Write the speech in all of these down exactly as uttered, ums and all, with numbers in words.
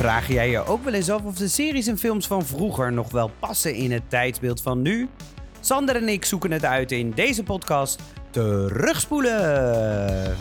Vraag jij je ook wel eens af of de series en films van vroeger nog wel passen in het tijdsbeeld van nu? Sander en ik zoeken het uit in deze podcast Terugspoelen.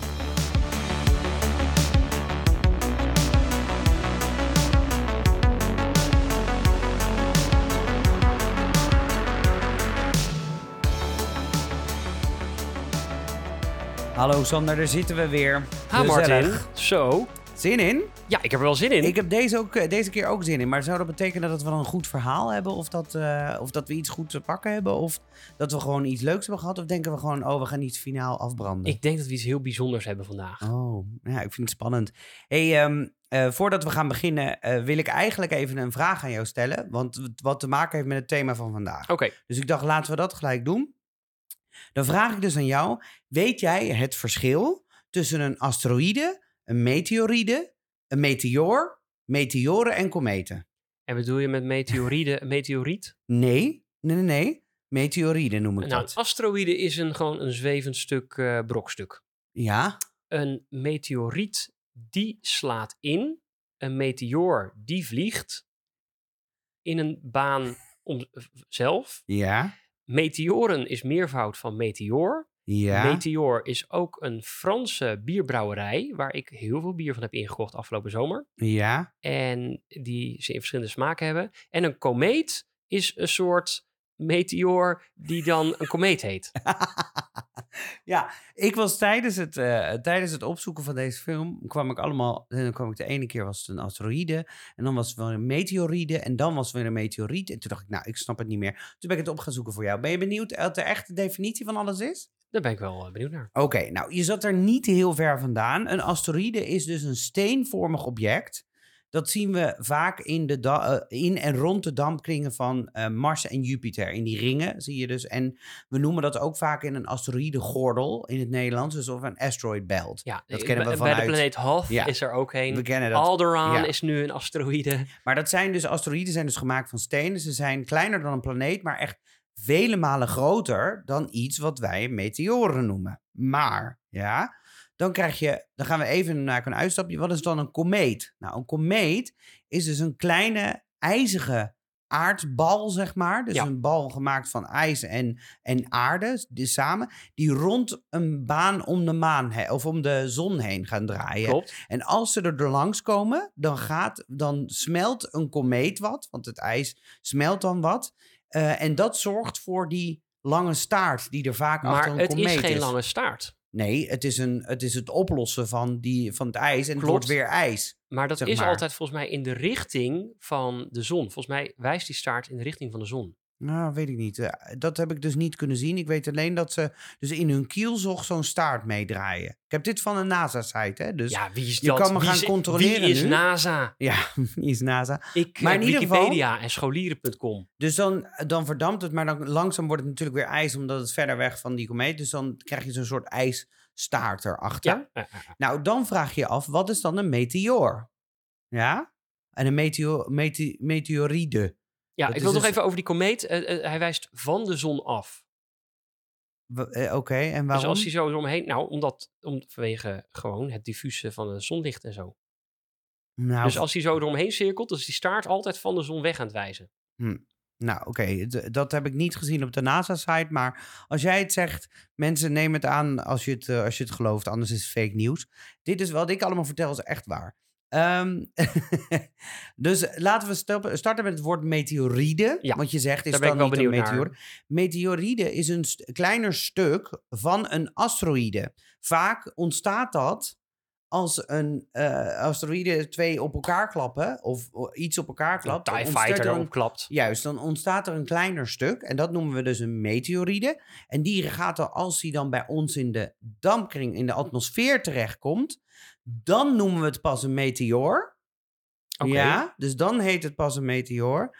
Hallo Sander, daar zitten we weer. Ha Martin. Zo. Zin in? Ja, ik heb er wel zin in. Ik heb deze, ook, deze keer ook zin in. Maar zou dat betekenen dat we dan een goed verhaal hebben? Of dat, uh, of dat we iets goed te pakken hebben? Of dat we gewoon iets leuks hebben gehad? Of denken we gewoon, oh, we gaan iets finaal afbranden? Ik denk dat we iets heel bijzonders hebben vandaag. Oh, ja, ik vind het spannend. Hey, um, uh, voordat we gaan beginnen uh, wil ik eigenlijk even een vraag aan jou stellen. Want wat te maken heeft met het thema van vandaag. Oké. Okay. Dus ik dacht, laten we dat gelijk doen. Dan vraag ik dus aan jou, weet jij het verschil tussen een asteroïde, een meteoride, een meteoor, meteoren en kometen? En bedoel je met meteoride een meteoriet? Nee, nee, nee, nee. Meteoride noem ik nou, dat. Een asteroïde is een, gewoon een zwevend stuk uh, brokstuk. Ja. Een meteoriet, die slaat in. Een meteoor, die vliegt in een baan om, uh, zelf. Ja. Meteoren is meervoud van meteoor. Ja. Meteor is ook een Franse bierbrouwerij, waar ik heel veel bier van heb ingekocht afgelopen zomer. Ja. En die ze in verschillende smaken hebben. En een komeet is een soort meteoor die dan een komeet heet. Ja, ik was tijdens het, uh, tijdens het opzoeken van deze film, kwam ik allemaal, dan kwam ik de ene keer was het een asteroïde, en dan was het wel een meteoride, en dan was het weer een meteoriet. En toen dacht ik, nou, ik snap het niet meer. Toen ben ik het op gaan zoeken voor jou. Ben je benieuwd wat de echte definitie van alles is? Daar ben ik wel benieuwd naar. Oké, okay, nou, je zat er niet heel ver vandaan. Een asteroïde is dus een steenvormig object. Dat zien we vaak in, de da- uh, in en rond de dampkringen van uh, Mars en Jupiter. In die ringen zie je dus. En we noemen dat ook vaak in een asteroïdegordel in het Nederlands. Dus of een asteroid belt. Ja, dat kennen we vanuit. Bij de planeet Hoth ja. is er ook een. We kennen dat. Alderaan ja. is nu een asteroïde. Maar dat zijn dus, asteroïden zijn dus gemaakt van stenen. Ze zijn kleiner dan een planeet, maar echt vele malen groter dan iets wat wij meteoren noemen. Maar, ja, dan krijg je, dan gaan we even naar een uitstapje. Wat is dan een komeet? Nou, een komeet is dus een kleine ijzige aardbal, zeg maar. Dus ja. een bal gemaakt van ijs en, en aarde, dus samen, die rond een baan om de maan he- of om de zon heen gaan draaien. Klopt. En als ze er langs komen, dan, gaat, dan smelt een komeet wat, want het ijs smelt dan wat. Uh, en dat zorgt voor die lange staart die er vaak maar achter een komeet is. Maar het is geen lange staart. Nee, het is, een, het is het oplossen van, die, van het ijs en Klopt. Het wordt weer ijs. Maar dat is maar. altijd volgens mij in de richting van de zon. Volgens mij wijst die staart in de richting van de zon. Nou, weet ik niet. Dat heb ik dus niet kunnen zien. Ik weet alleen dat ze dus in hun kielzog zo'n staart meedraaien. Ik heb dit van een NASA-site, hè? Dus ja, wie is dat? Je kan me wie gaan is, controleren Wie is nu. NASA? Ja, wie is NASA? Ik, maar in ieder geval, Wikipedia en scholieren punt com. Dus dan, dan verdampt het, maar dan langzaam wordt het natuurlijk weer ijs, omdat het verder weg van die komeet. Dus dan krijg je zo'n soort ijsstaart erachter. Ja? Nou, dan vraag je je af, wat is dan een meteoor? Ja? En een meteo, mete, meteoride. Ja, dat ik wil nog dus even over die komeet. Uh, uh, hij wijst van de zon af. Uh, Oké, okay, en waarom? Dus als hij zo omheen... Nou, omdat om, vanwege gewoon het diffuse van het zonlicht en zo. Nou, dus als hij zo eromheen cirkelt, is die staart altijd van de zon weg aan het wijzen. Hmm. Nou, oké, okay. D- dat heb ik niet gezien op de NASA-site, maar als jij het zegt, mensen nemen het aan als je het, uh, als je het gelooft, anders is het fake nieuws. Dit is wat ik allemaal vertel, is echt waar. Um, dus laten we starten met het woord meteoride. Ja, want je zegt, is dat niet een meteor? Naar. Meteoride is een st- kleiner stuk van een asteroïde. Vaak ontstaat dat als een uh, asteroïde twee op elkaar klappen of iets op elkaar klapt. Een TIE Fighter erop klapt. Juist, dan ontstaat er een kleiner stuk. En dat noemen we dus een meteoride. En die gaat dan, als die dan bij ons in de dampkring, in de atmosfeer terechtkomt, dan noemen we het pas een meteoor. Okay. Ja, dus dan heet het pas een meteoor.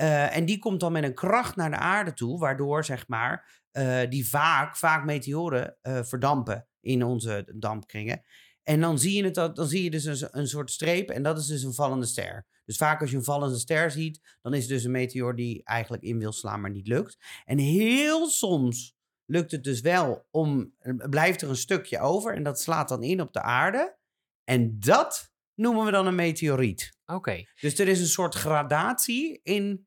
Uh, en die komt dan met een kracht naar de aarde toe, waardoor zeg maar uh, die vaak, vaak meteoren uh, verdampen in onze dampkringen. En dan zie je, het dat, dan zie je dus een, een soort streep en dat is dus een vallende ster. Dus vaak als je een vallende ster ziet, dan is het dus een meteoor die eigenlijk in wil slaan, maar niet lukt. En heel soms lukt het dus wel om, blijft er een stukje over en dat slaat dan in op de aarde. En dat noemen we dan een meteoriet. Oké. Okay. Dus er is een soort gradatie in,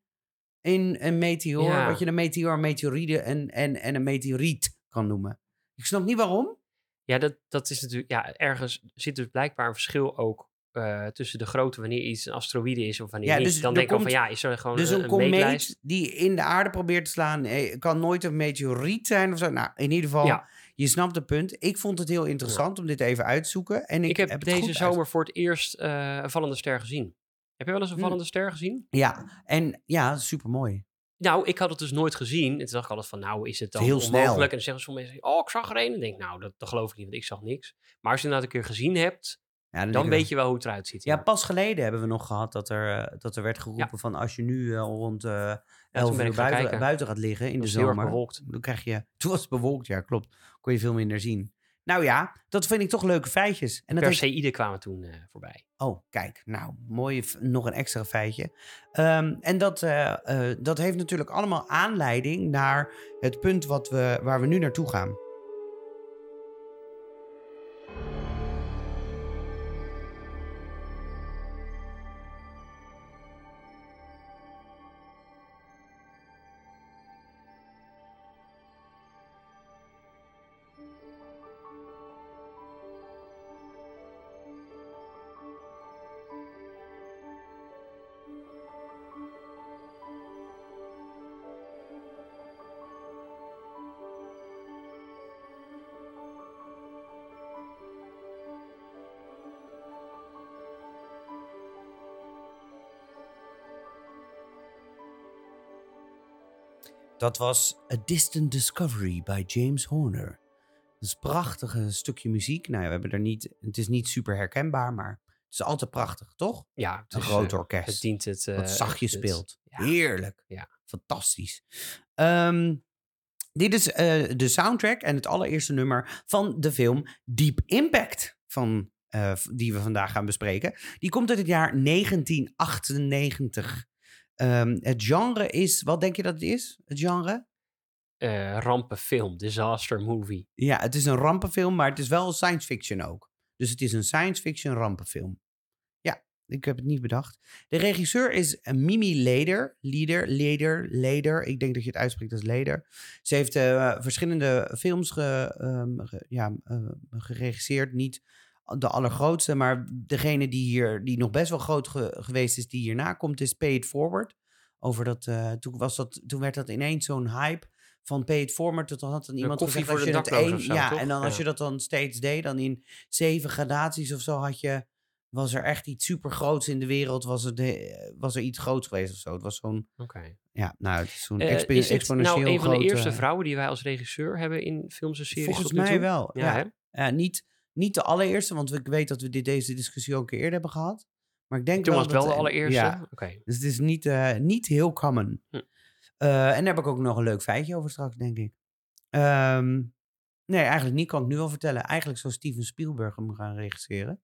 in een meteor. Ja. Wat je een meteor, meteoride en, en, en een meteoriet kan noemen. Ik snap niet waarom. Ja, dat, dat is natuurlijk... Ja, ergens zit dus blijkbaar een verschil ook uh, tussen de grootte wanneer iets een asteroïde is of wanneer ja, niet. Dus dan denk ik van ja, is er gewoon dus een, een komeet die in de aarde probeert te slaan kan nooit een meteoriet zijn of zo. Nou, in ieder geval... Ja. Je snapt het punt. Ik vond het heel interessant om dit even uit te zoeken. En ik, ik heb, heb deze zomer uit... voor het eerst uh, een vallende ster gezien. Heb je wel eens een vallende hmm. ster gezien? Ja, en ja, supermooi. Nou, ik had het dus nooit gezien. En toen dacht ik altijd van, nou, is het dan heel onmogelijk? Snel. En dan zeggen sommige mensen, oh, ik zag er een. En denk nou, dat, dat geloof ik niet, want ik zag niks. Maar als je het nou een keer gezien hebt, ja, dan, dan weet wel. je wel hoe het eruit ziet. Ja, ja, pas geleden hebben we nog gehad dat er, dat er werd geroepen ja. van... als je nu uh, rond uh, elf ja, uur buiten, buiten gaat liggen in de zomer... Bewolkt. Dan krijg je, toen was het bewolkt, ja, klopt. Kon je veel minder zien. Nou ja, dat vind ik toch leuke feitjes. En de Perseïden ik... kwamen toen uh, voorbij. Oh, kijk, nou, mooi, nog een extra feitje. Um, en dat, uh, uh, dat heeft natuurlijk allemaal aanleiding naar het punt wat we, waar we nu naartoe gaan. Dat was A Distant Discovery by James Horner. Dat is een prachtig stukje muziek. Nou ja, we hebben er niet, het is niet super herkenbaar, maar het is altijd prachtig, toch? Ja, het een is, groot orkest. Het dient het. Uh, wat zachtjes het, speelt. Ja. Heerlijk. Ja. Fantastisch. Um, dit is uh, de soundtrack en het allereerste nummer van de film Deep Impact van, uh, die we vandaag gaan bespreken. Die komt uit het jaar negentien achtennegentig. Um, het genre is... Wat denk je dat het is, het genre? Uh, rampenfilm, disaster movie. Ja, het is een rampenfilm, maar het is wel science fiction ook. Dus het is een science fiction rampenfilm. Ja, ik heb het niet bedacht. De regisseur is Mimi Leder. Leder, Leder, Leder. Ik denk dat je het uitspreekt als Leder. Ze heeft uh, verschillende films ge, um, ge, ja, uh, geregisseerd. Niet de allergrootste, maar degene die hier die nog best wel groot ge- geweest is, die hierna komt, is Pay It Forward. Over dat, uh, toen, was dat, toen werd dat ineens zo'n hype van Pay It Forward. Dat had dan iemand gezegd, als je dat één, ja, toch? En dan ja. als je dat dan steeds deed, dan in zeven gradaties of zo had je, was er echt iets supergroots in de wereld, was er, de, was er iets groots geweest of zo. Het was zo'n, okay. ja, nou, het is zo'n uh, exp- is het nou een grote, van de eerste vrouwen die wij als regisseur hebben in films en series? Volgens mij wel, ja. ja. ja niet... Niet de allereerste, want ik weet dat we dit, deze discussie ook een keer eerder hebben gehad. Maar ik denk Toen wel was het wel de allereerste? Ja. Oké. Okay. Dus het is niet, uh, niet heel common. Hm. Uh, en daar heb ik ook nog een leuk feitje over straks, denk ik. Um, nee, eigenlijk niet, kan ik nu al vertellen. Eigenlijk zou Steven Spielberg hem gaan regisseren.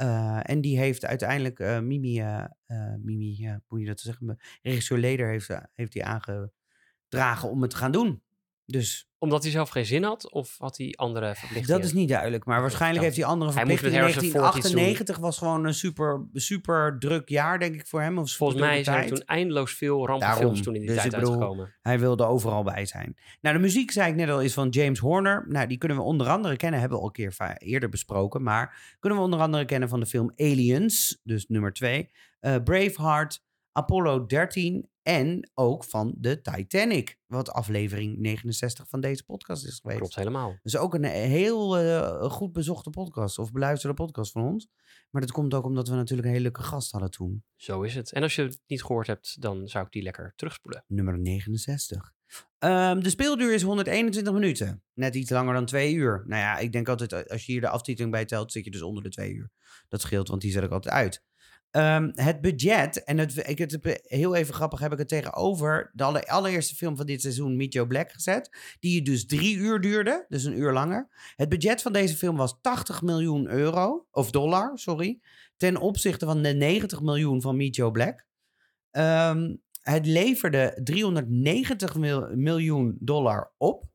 Uh, en die heeft uiteindelijk uh, Mimi, uh, uh, Mimi uh, hoe je dat te zeggen, regisseur Leder heeft, uh, heeft die aangedragen om het te gaan doen. Dus... Omdat hij zelf geen zin had? Of had hij andere verplichtingen? Dat is niet duidelijk. Maar waarschijnlijk ja. heeft hij andere verplichtingen. Hij moest het negentien achtennegentig was gewoon een super, super druk jaar, denk ik, voor hem. Of Volgens mij zijn er toen eindeloos veel rampenfilms toen in die dus tijd bedoel, uitgekomen. Hij wilde overal bij zijn. Nou, de muziek, zei ik net al, is van James Horner. Nou, die kunnen we onder andere kennen. Hebben we al een keer eerder besproken. Maar kunnen we onder andere kennen van de film Aliens. Dus nummer twee. Uh, Braveheart. Apollo dertien. En ook van de Titanic, wat aflevering negenenzestig van deze podcast is geweest. Klopt helemaal. Dus ook een heel uh, goed bezochte podcast of beluisterde podcast van ons. Maar dat komt ook omdat we natuurlijk een hele leuke gast hadden toen. Zo is het. En als je het niet gehoord hebt, dan zou ik die lekker terugspoelen. Nummer negenenzestig. Um, de speelduur is honderdeenentwintig minuten. Net iets langer dan twee uur. Nou ja, ik denk altijd, als je hier de aftiteling bij telt, zit je dus onder de twee uur. Dat scheelt, want die zet ik altijd uit. Um, het budget, en het, ik het, heel even grappig heb ik het tegenover de aller, allereerste film van dit seizoen, Meet Joe Black, gezet. Die dus drie uur duurde, dus een uur langer. Het budget van deze film was tachtig miljoen euro, of dollar, sorry. Ten opzichte van de negentig miljoen van Meet Joe Black. Um, het leverde driehonderdnegentig mil, miljoen dollar op.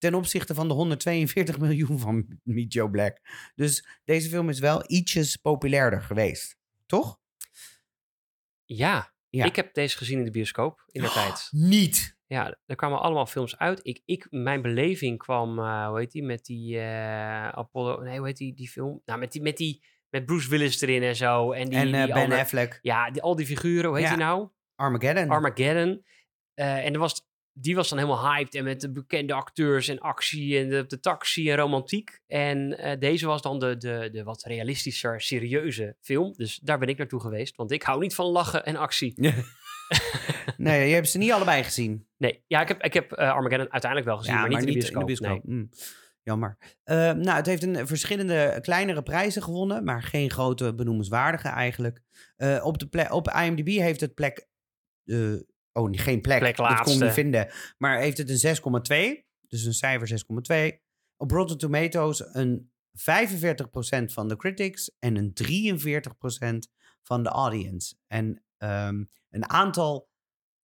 ten opzichte van de honderdtweeënveertig miljoen van Meet Joe Black. Dus deze film is wel ietsjes populairder geweest, toch? Ja, ja. Ik heb deze gezien in de bioscoop in de oh, tijd. Niet? Ja, er kwamen allemaal films uit. Ik, ik, mijn beleving kwam, uh, hoe heet die, met die uh, Apollo... Nee, hoe heet die, die film? Nou, met die, met die met Bruce Willis erin en zo. En, die, en uh, die Ben andere, Affleck. Ja, die, al die figuren, hoe heet ja. die nou? Armageddon. Armageddon. Uh, en er was... Die was dan helemaal hyped en met de bekende acteurs en actie en de, de taxi en romantiek. En uh, deze was dan de, de, de wat realistischer, serieuze film. Dus daar ben ik naartoe geweest, want ik hou niet van lachen en actie. Nee, je hebt ze niet allebei gezien. Nee, ja, ik heb, ik heb uh, Armageddon uiteindelijk wel gezien, ja, maar, maar niet in de bioscoop. In de bioscoop. Nee. Mm. Jammer. Uh, nou, het heeft een verschillende kleinere prijzen gewonnen, maar geen grote benoemenswaardige eigenlijk. Uh, op, de plek, op IMDb heeft het plek... Uh, Oh, geen plek. plek dat kon ik niet vinden. Maar heeft het een zes komma twee. Dus een cijfer zes komma twee. Op Rotten Tomatoes een vijfenveertig procent van de critics en een drieënveertig procent van de audience. En um, een aantal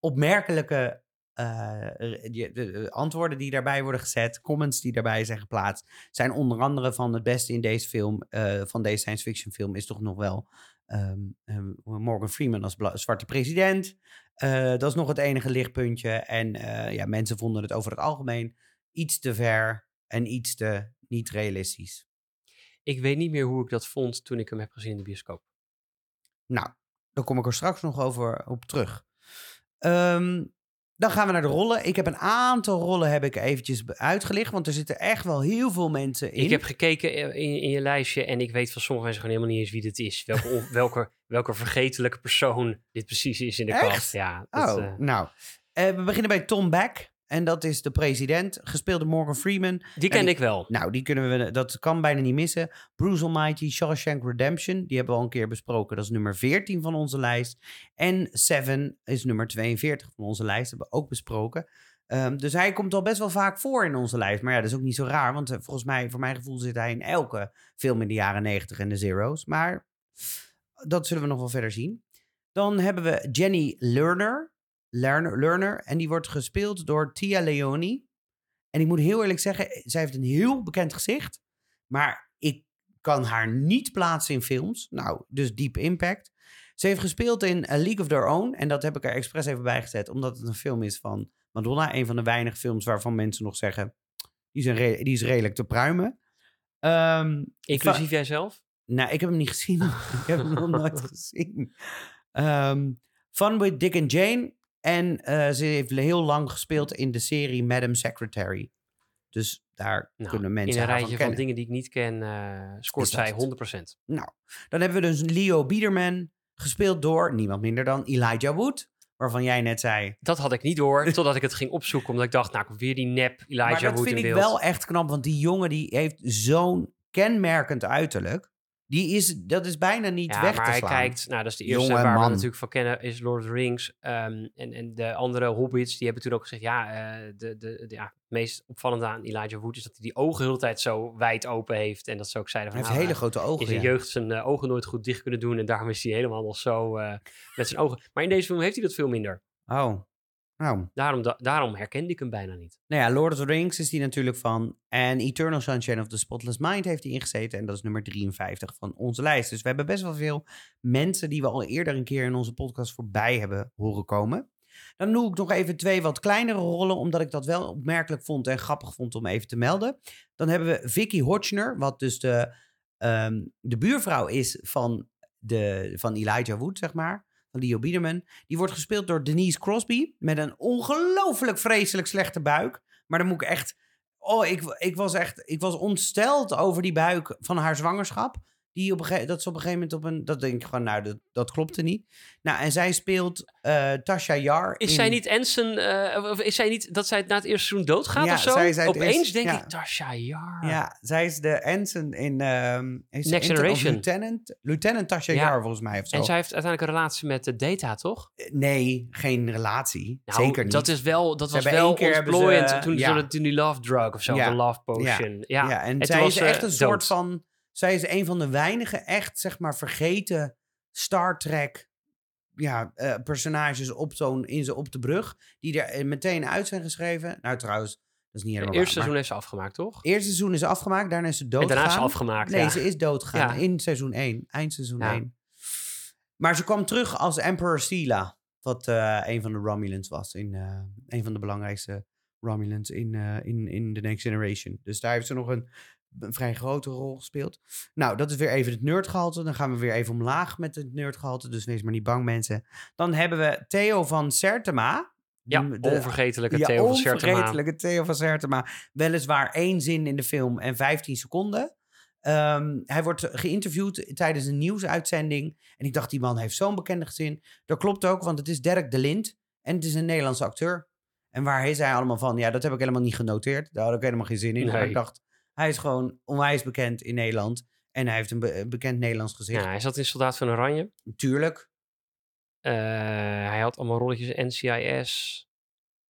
opmerkelijke uh, de, de antwoorden die daarbij worden gezet, comments die daarbij zijn geplaatst, zijn onder andere van het beste in deze film, uh, van deze science fiction film, is toch nog wel um, um, Morgan Freeman als bla- zwarte president. Uh, dat is nog het enige lichtpuntje. En uh, ja, mensen vonden het over het algemeen iets te ver en iets te niet realistisch. Ik weet niet meer hoe ik dat vond toen ik hem heb gezien in de bioscoop. Nou, daar kom ik er straks nog over op terug. Um, dan gaan we naar de rollen. Ik heb een aantal rollen heb ik eventjes uitgelicht, want er zitten echt wel heel veel mensen in. Ik heb gekeken in, in je lijstje en ik weet van sommige mensen gewoon helemaal niet eens wie dit is. Welke, welke, welke vergetelijke persoon dit precies is in de kast. Ja, dat, oh, uh... nou. Uh, we beginnen bij Tom Beck. En dat is de president, gespeeld door Morgan Freeman. Die ken ik, ik wel. Nou, die kunnen we, dat kan bijna niet missen. Bruce Almighty, Shawshank Redemption, die hebben we al een keer besproken. Dat is nummer veertien van onze lijst. En Seven is nummer tweeënveertig van onze lijst, dat hebben we ook besproken. Um, dus hij komt al best wel vaak voor in onze lijst. Maar ja, dat is ook niet zo raar, want uh, volgens mij, voor mijn gevoel, zit hij in elke film in de jaren negentig en de zero's. Maar dat zullen we nog wel verder zien. Dan hebben we Jenny Lerner. Lerner, Lerner, en die wordt gespeeld door Tia Leoni. En ik moet heel eerlijk zeggen, zij heeft een heel bekend gezicht, maar ik kan haar niet plaatsen in films. Nou, dus Deep Impact. Ze heeft gespeeld in A League of Their Own, en dat heb ik er expres even bij gezet, omdat het een film is van Madonna, een van de weinige films waarvan mensen nog zeggen, die is, een re- die is redelijk te pruimen. Um, Inclusief va- jijzelf? Nou, ik heb hem niet gezien. Ik heb hem nog nooit gezien. Um, Fun with Dick and Jane. En uh, ze heeft heel lang gespeeld in de serie Madam Secretary. Dus daar nou, kunnen mensen haar van kennen. In een rijtje van dingen die ik niet ken, uh, scoort zij honderd procent. Het? Nou, dan hebben we dus Leo Biederman, gespeeld door niemand minder dan Elijah Wood. Waarvan jij net zei... Dat had ik niet door, totdat ik het ging opzoeken. Omdat ik dacht, nou, weer die nep Elijah Wood in beeld. Maar dat vind ik wel echt knap, want die jongen die heeft zo'n kenmerkend uiterlijk. Die is, dat is bijna niet ja, weg te slaan. Ja, maar hij kijkt... Nou, dat is de eerste Jonge waar man. we natuurlijk van kennen, is Lord of the Rings. Um, en, en de andere hobbits, die hebben toen ook gezegd... Ja, uh, de, de, de, ja, het meest opvallende aan Elijah Wood is dat hij die ogen de hele tijd zo wijd open heeft. En dat ze ook zeiden van... Hij heeft nou, hele grote ogen, in zijn ja. jeugd zijn uh, ogen nooit goed dicht kunnen doen. En daarom is hij helemaal nog zo uh, met zijn ogen. Maar in deze film heeft hij dat veel minder. Oh, nou. Daarom, da- daarom herkende ik hem bijna niet. Nou ja, Lord of the Rings is die natuurlijk van. En Eternal Sunshine of the Spotless Mind heeft hij ingezeten. En dat is nummer drieënvijftig van onze lijst. Dus we hebben best wel veel mensen die we al eerder een keer in onze podcast voorbij hebben horen komen. Dan doe ik nog even twee wat kleinere rollen, omdat ik dat wel opmerkelijk vond en grappig vond om even te melden. Dan hebben we Vicky Hodgner, wat dus de, um, de buurvrouw is van, de, van Elijah Wood, zeg maar. Leo Biederman. Die wordt gespeeld door Denise Crosby met een ongelooflijk vreselijk slechte buik. Maar dan moet ik echt... Oh, ik, ik was echt... Ik was ontsteld over die buik van haar zwangerschap. Die op een gege- dat ze op een gegeven moment op een... Dat denk ik gewoon, nou, dat, dat klopte niet. Nou, en zij speelt uh, Tasha Yar. Is in... zij niet Anson... Uh, of is zij niet dat zij na het eerste seizoen doodgaat ja, of zo? Opeens eerst, denk ja. ik, Tasha Yar. Ja, zij is de Anson in... Um, Next inter- Generation. Lieutenant, Lieutenant Tasha ja. Yar, volgens mij. Of zo. En zij heeft uiteindelijk een relatie met de Data, toch? Nee, geen relatie. Nou, zeker niet. Dat, is wel, dat was wel ontplooiend. Ze, toen, ja. toen, toen die love drug of zo, ja. de love potion. Ja, ja. ja. en, en zij was, is echt een uh, soort dood. van... Zij is een van de weinige echt, zeg maar, vergeten Star Trek ja, uh, personages op zo'n, in ze op de brug. Die er meteen uit zijn geschreven. Nou, trouwens, is niet helemaal. Het eerste seizoen heeft ze afgemaakt, toch? Eerste seizoen is ze afgemaakt, daarna is ze doodgegaan. En daarna is ze afgemaakt, Nee, ja. ze is doodgegaan ja. in seizoen één, eind seizoen ja. één. Maar ze kwam terug als Emperor Sela, wat uh, een van de Romulans was. In, uh, een van de belangrijkste Romulans in, uh, in, in The Next Generation. Dus daar heeft ze nog een, een vrij grote rol gespeeld. Nou, dat is weer even het nerdgehalte. Dan gaan we weer even omlaag met het nerdgehalte. Dus wees maar niet bang, mensen. Dan hebben we Theo van Sertema. Ja, de, onvergetelijke, de, Theo, ja, van onvergetelijke Theo van Sertema. Weliswaar één zin in de film en vijftien seconden. Um, hij wordt geïnterviewd tijdens een nieuwsuitzending. En ik dacht, die man heeft zo'n bekende gezin. Dat klopt ook, want het is Dirk de Lint. En het is een Nederlandse acteur. En waar is hij allemaal van? Ja, dat heb ik helemaal niet genoteerd. Daar had ik helemaal geen zin in. Nee. Maar ik dacht, hij is gewoon onwijs bekend in Nederland. En hij heeft een, be- een bekend Nederlands gezicht. Ja, hij zat in Soldaat van Oranje. Tuurlijk. Uh, hij had allemaal rolletjes N C I S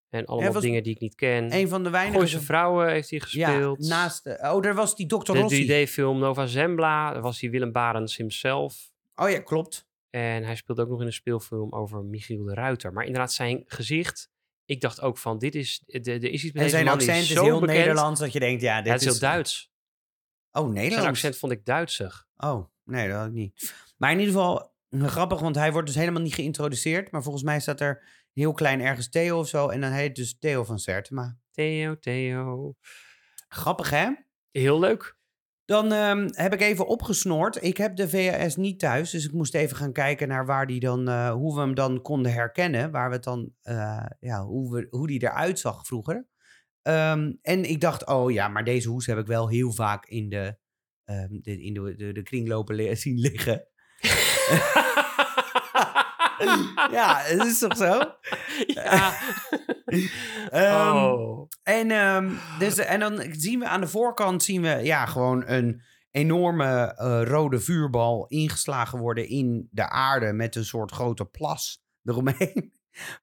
en allemaal was, dingen die ik niet ken. Een van de weinige... Gooise Vrouwen heeft hij gespeeld. Ja, naast... De, oh, daar was die dokter Rossi. De drie D-film Nova Zembla. Daar was hij Willem Barends himself. Oh ja, klopt. En hij speelde ook nog in een speelfilm over Michiel de Ruiter. Maar inderdaad, zijn gezicht... Ik dacht ook van, dit is... Er is iets met en zijn accent is, is heel bekend. Nederlands dat je denkt, ja, dit ja, het is... is heel Duits. Oh, Nederlands? Zijn accent vond ik Duitsig. Oh, nee, dat had ik niet. Maar in ieder geval... Grappig, want hij wordt dus helemaal niet geïntroduceerd. Maar volgens mij staat er heel klein ergens Theo of zo. En dan heet dus Theo van Sertema. Theo, Theo. Grappig, hè? Heel leuk. Dan um, heb ik even opgesnoord. Ik heb de V H S niet thuis. Dus ik moest even gaan kijken naar waar die dan, uh, hoe we hem dan konden herkennen. Waar we het dan, uh, ja, hoe, we, hoe die eruit zag vroeger. Um, en ik dacht, oh ja, maar deze hoes heb ik wel heel vaak in de, um, de, in de, de, de kringlopen le- zien liggen. Ja, het is toch zo? Ja. um, oh. en, um, dus, en dan zien we aan de voorkant zien we ja, gewoon een enorme uh, rode vuurbal ingeslagen worden in de aarde met een soort grote plas eromheen.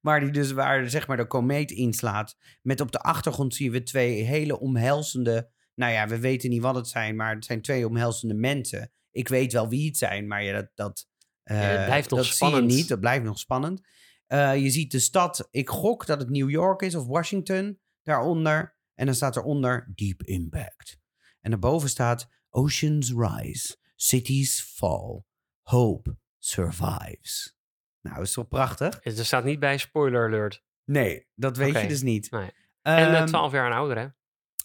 Maar die dus waar zeg maar de komeet inslaat. Met op de achtergrond zien we twee hele omhelzende, nou ja, we weten niet wat het zijn, maar het zijn twee omhelzende mensen. Ik weet wel wie het zijn, maar ja, dat, dat, uh, ja, dat blijft nog dat spannend. Zie je niet. Dat blijft nog spannend. Uh, je ziet de stad, ik gok dat het New York is of Washington, daaronder. En dan staat eronder Deep Impact. En daarboven staat Oceans Rise, Cities Fall, Hope Survives. Nou, is toch prachtig? Er staat niet bij spoiler alert. Nee, dat weet okay. je dus niet. Nee. Um, en twaalf jaar en ouder, hè?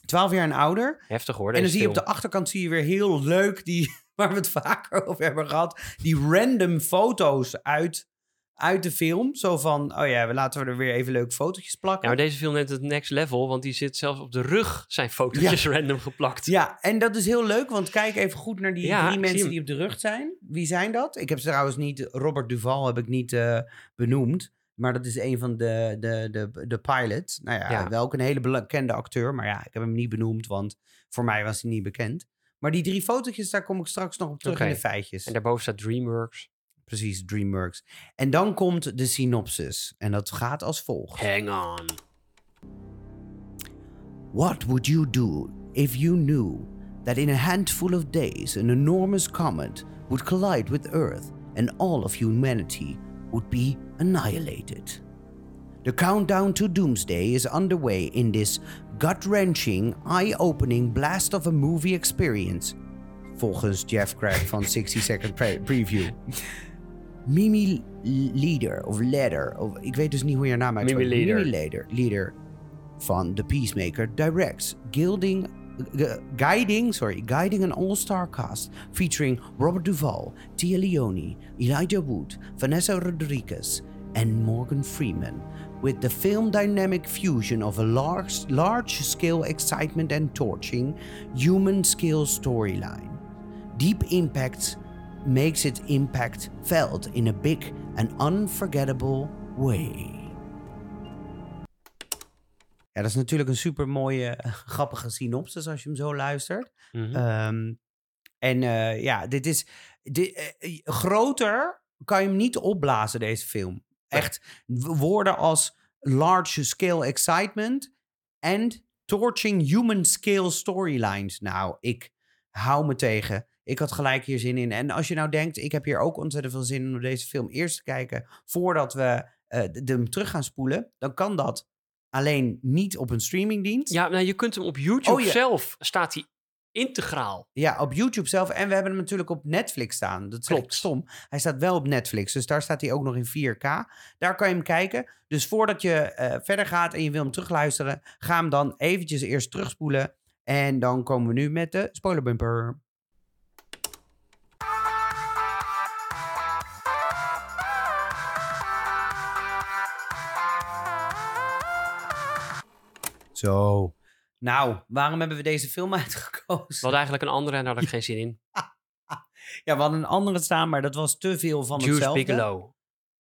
twaalf jaar en ouder. Heftig hoor. En dan zie je op de achterkant zie je weer heel leuk die, waar we het vaker over hebben gehad, die random foto's uit, uit de film. Zo van, oh ja, laten we er weer even leuke fotootjes plakken. Ja, maar deze film neemt het next level, want die zit zelfs op de rug zijn fotootjes ja. random geplakt. Ja, en dat is heel leuk, want kijk even goed naar die ja, drie mensen die op de rug zijn. Wie zijn dat? Ik heb ze trouwens niet, Robert Duvall heb ik niet uh, benoemd. Maar dat is een van de, de, de, de pilots. Nou ja, ja, wel ook een hele bekende acteur. Maar ja, ik heb hem niet benoemd, want voor mij was hij niet bekend. Maar die drie fotootjes, daar kom ik straks nog op terug okay. in de feitjes. En daarboven staat Dreamworks. Precies, Dreamworks. En dan komt de synopsis. En dat gaat als volgt. Hang on. What would you do if you knew that in a handful of days an enormous comet would collide with Earth and all of humanity would be annihilated? The countdown to doomsday is underway in this gut-wrenching, eye-opening blast of a movie experience. Volgens Jeff Craig van sixty second pre- Preview. Mimi Leder, of Leder, of, ik weet dus niet hoe je naam uit. Mimi Leder. Mimi Leder, Leder van The Peacemaker directs, gilding, uh, guiding, sorry, guiding an all-star cast featuring Robert Duvall, Tia Leoni, Elijah Wood, Vanessa Rodriguez and Morgan Freeman, with the film dynamic fusion of a large, large-scale excitement and torching human-scale storyline. Deep Impact makes its impact felt in a big and unforgettable way. Ja, dat is natuurlijk een supermooie, grappige synopsis als je hem zo luistert. Mm-hmm. Um, en uh, ja, dit is... Dit, uh, groter kan je hem niet opblazen, deze film. Echt woorden als large scale excitement en torching human scale storylines. Nou, ik hou me tegen. Ik had gelijk hier zin in. En als je nou denkt, ik heb hier ook ontzettend veel zin in om deze film eerst te kijken voordat we uh, hem terug gaan spoelen, dan kan dat. Alleen niet op een streamingdienst. Ja, nou, je kunt hem op YouTube oh, ja. zelf, staat hij integraal. Ja, op YouTube zelf. En we hebben hem natuurlijk op Netflix staan. Dat klopt. Is stom. Hij staat wel op Netflix, dus daar staat hij ook nog in vier K. Daar kan je hem kijken. Dus voordat je uh, verder gaat en je wil hem terugluisteren, ga hem dan eventjes eerst terugspoelen. En dan komen we nu met de spoilerbumper. Zo. Nou, waarom hebben we deze film uitgekozen? We hadden eigenlijk een andere en daar had ik geen zin in. Ja, we hadden een andere staan, maar dat was te veel van Juice hetzelfde. Juice Bigelow.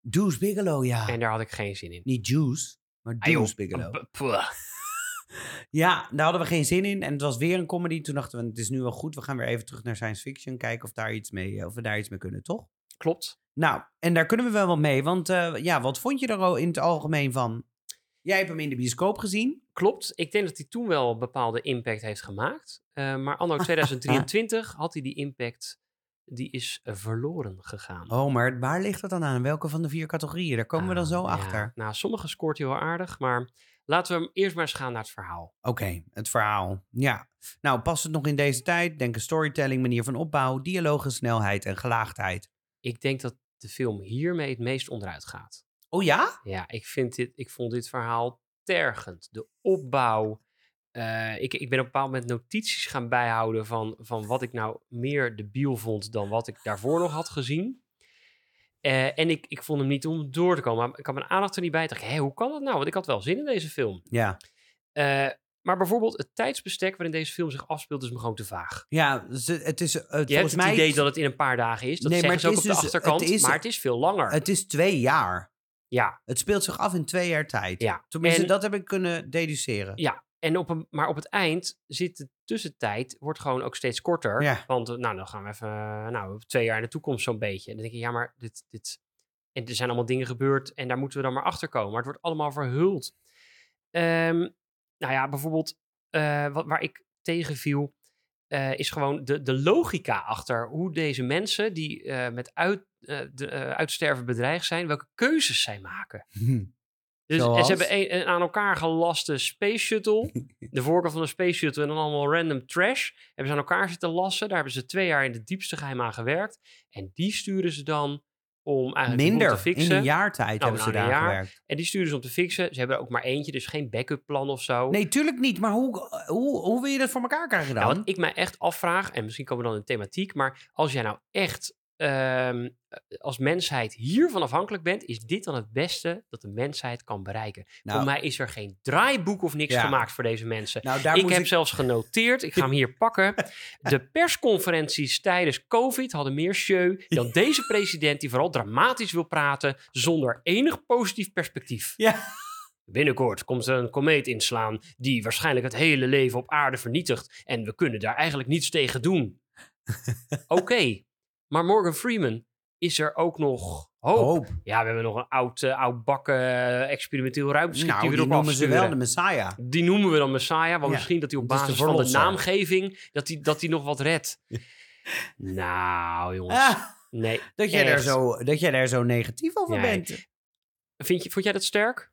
Juice Bigelow, ja. En daar had ik geen zin in. Niet Juice, maar Juice Bigelow. Ja, daar hadden we geen zin in. En het was weer een comedy. Toen dachten we, het is nu wel goed. We gaan weer even terug naar science fiction. Kijken of, daar iets mee, of we daar iets mee kunnen, toch? Klopt. Nou, en daar kunnen we wel wat mee. Want uh, ja, wat vond je er al in het algemeen van? Jij hebt hem in de bioscoop gezien. Klopt. Ik denk dat hij toen wel een bepaalde impact heeft gemaakt. Uh, maar anno tweeduizend drieëntwintig had hij die impact, die is verloren gegaan. Oh, maar waar ligt dat dan aan? Welke van de vier categorieën? Daar komen uh, we dan zo ja. achter. Nou, sommige scoort hij wel aardig, maar laten we hem eerst maar eens gaan naar het verhaal. Oké, okay, het verhaal. Ja. Nou, past het nog in deze tijd? Denk aan storytelling, manier van opbouw, dialogen, snelheid en gelaagdheid. Ik denk dat de film hiermee het meest onderuit gaat. Oh ja? Ja, ik, vind dit, ik vond dit verhaal tergend. De opbouw. Uh, ik, ik ben op een bepaald moment notities gaan bijhouden van, van wat ik nou meer debiel vond dan wat ik daarvoor nog had gezien. Uh, en ik, ik vond hem niet om door te komen. Maar ik had mijn aandacht er niet bij. Ik dacht, hé, hoe kan dat nou? Want ik had wel zin in deze film. Ja. Uh, maar bijvoorbeeld het tijdsbestek waarin deze film zich afspeelt is me gewoon te vaag. Ja, het is... Uh, Je hebt het mij... idee dat het in een paar dagen is. Dat nee, zeggen ze ook op dus, de achterkant. Het is, maar het is veel langer. Het is twee jaar. Ja. Het speelt zich af in twee jaar tijd. Ja. Tenminste, en, dat heb ik kunnen deduceren. Ja, en op een, maar op het eind zit de tussentijd, wordt gewoon ook steeds korter. Ja. Want nou, dan gaan we even nou, twee jaar in de toekomst zo'n beetje. En dan denk je, ja, maar dit, dit... En er zijn allemaal dingen gebeurd en daar moeten we dan maar achter komen. Maar het wordt allemaal verhuld. Um, nou ja, bijvoorbeeld uh, wat, waar ik tegen viel, uh, is gewoon de, de logica achter hoe deze mensen die uh, met uit... De, uh, uitsterven bedreigd zijn, welke keuzes zij maken. Hm. Dus en ze hebben een, een aan elkaar gelaste space shuttle, de voorkant van de space shuttle en dan allemaal random trash, hebben ze aan elkaar zitten lassen. Daar hebben ze twee jaar in de diepste geheim aan gewerkt en die sturen ze dan om eigenlijk Minder, om te fixen. Minder, in een jaar tijd nou, hebben nou, ze daar jaar. gewerkt. En die sturen ze om te fixen. Ze hebben er ook maar eentje, dus geen backup plan of zo. Nee, tuurlijk niet, maar hoe, hoe, hoe wil je dat voor elkaar krijgen dan? Nou, wat ik mij echt afvraag, en misschien komen we dan in thematiek, maar als jij nou echt Um, als mensheid hiervan afhankelijk bent, is dit dan het beste dat de mensheid kan bereiken. Nou, voor mij is er geen draaiboek of niks ja. gemaakt voor deze mensen. Nou, ik heb ik... zelfs genoteerd, ik ga hem hier pakken. De persconferenties tijdens COVID hadden meer show dan deze president die vooral dramatisch wil praten zonder enig positief perspectief. Ja. Binnenkort komt er een komeet inslaan die waarschijnlijk het hele leven op aarde vernietigt en we kunnen daar eigenlijk niets tegen doen. Oké. Okay. Maar Morgan Freeman, is er ook nog hoop? hoop. Ja, we hebben nog een oud, uh, oud bakken uh, experimenteel ruimteschip. Nou, die, we die noemen afsturen. ze wel de Messiah. Die noemen we dan Messiah, want ja, misschien dat hij op basis de van de naamgeving dat hij dat die nog wat redt. Nou, jongens. Ah, nee, dat, jij daar zo, dat jij daar zo negatief over nee. bent. Vind je, vond jij dat sterk?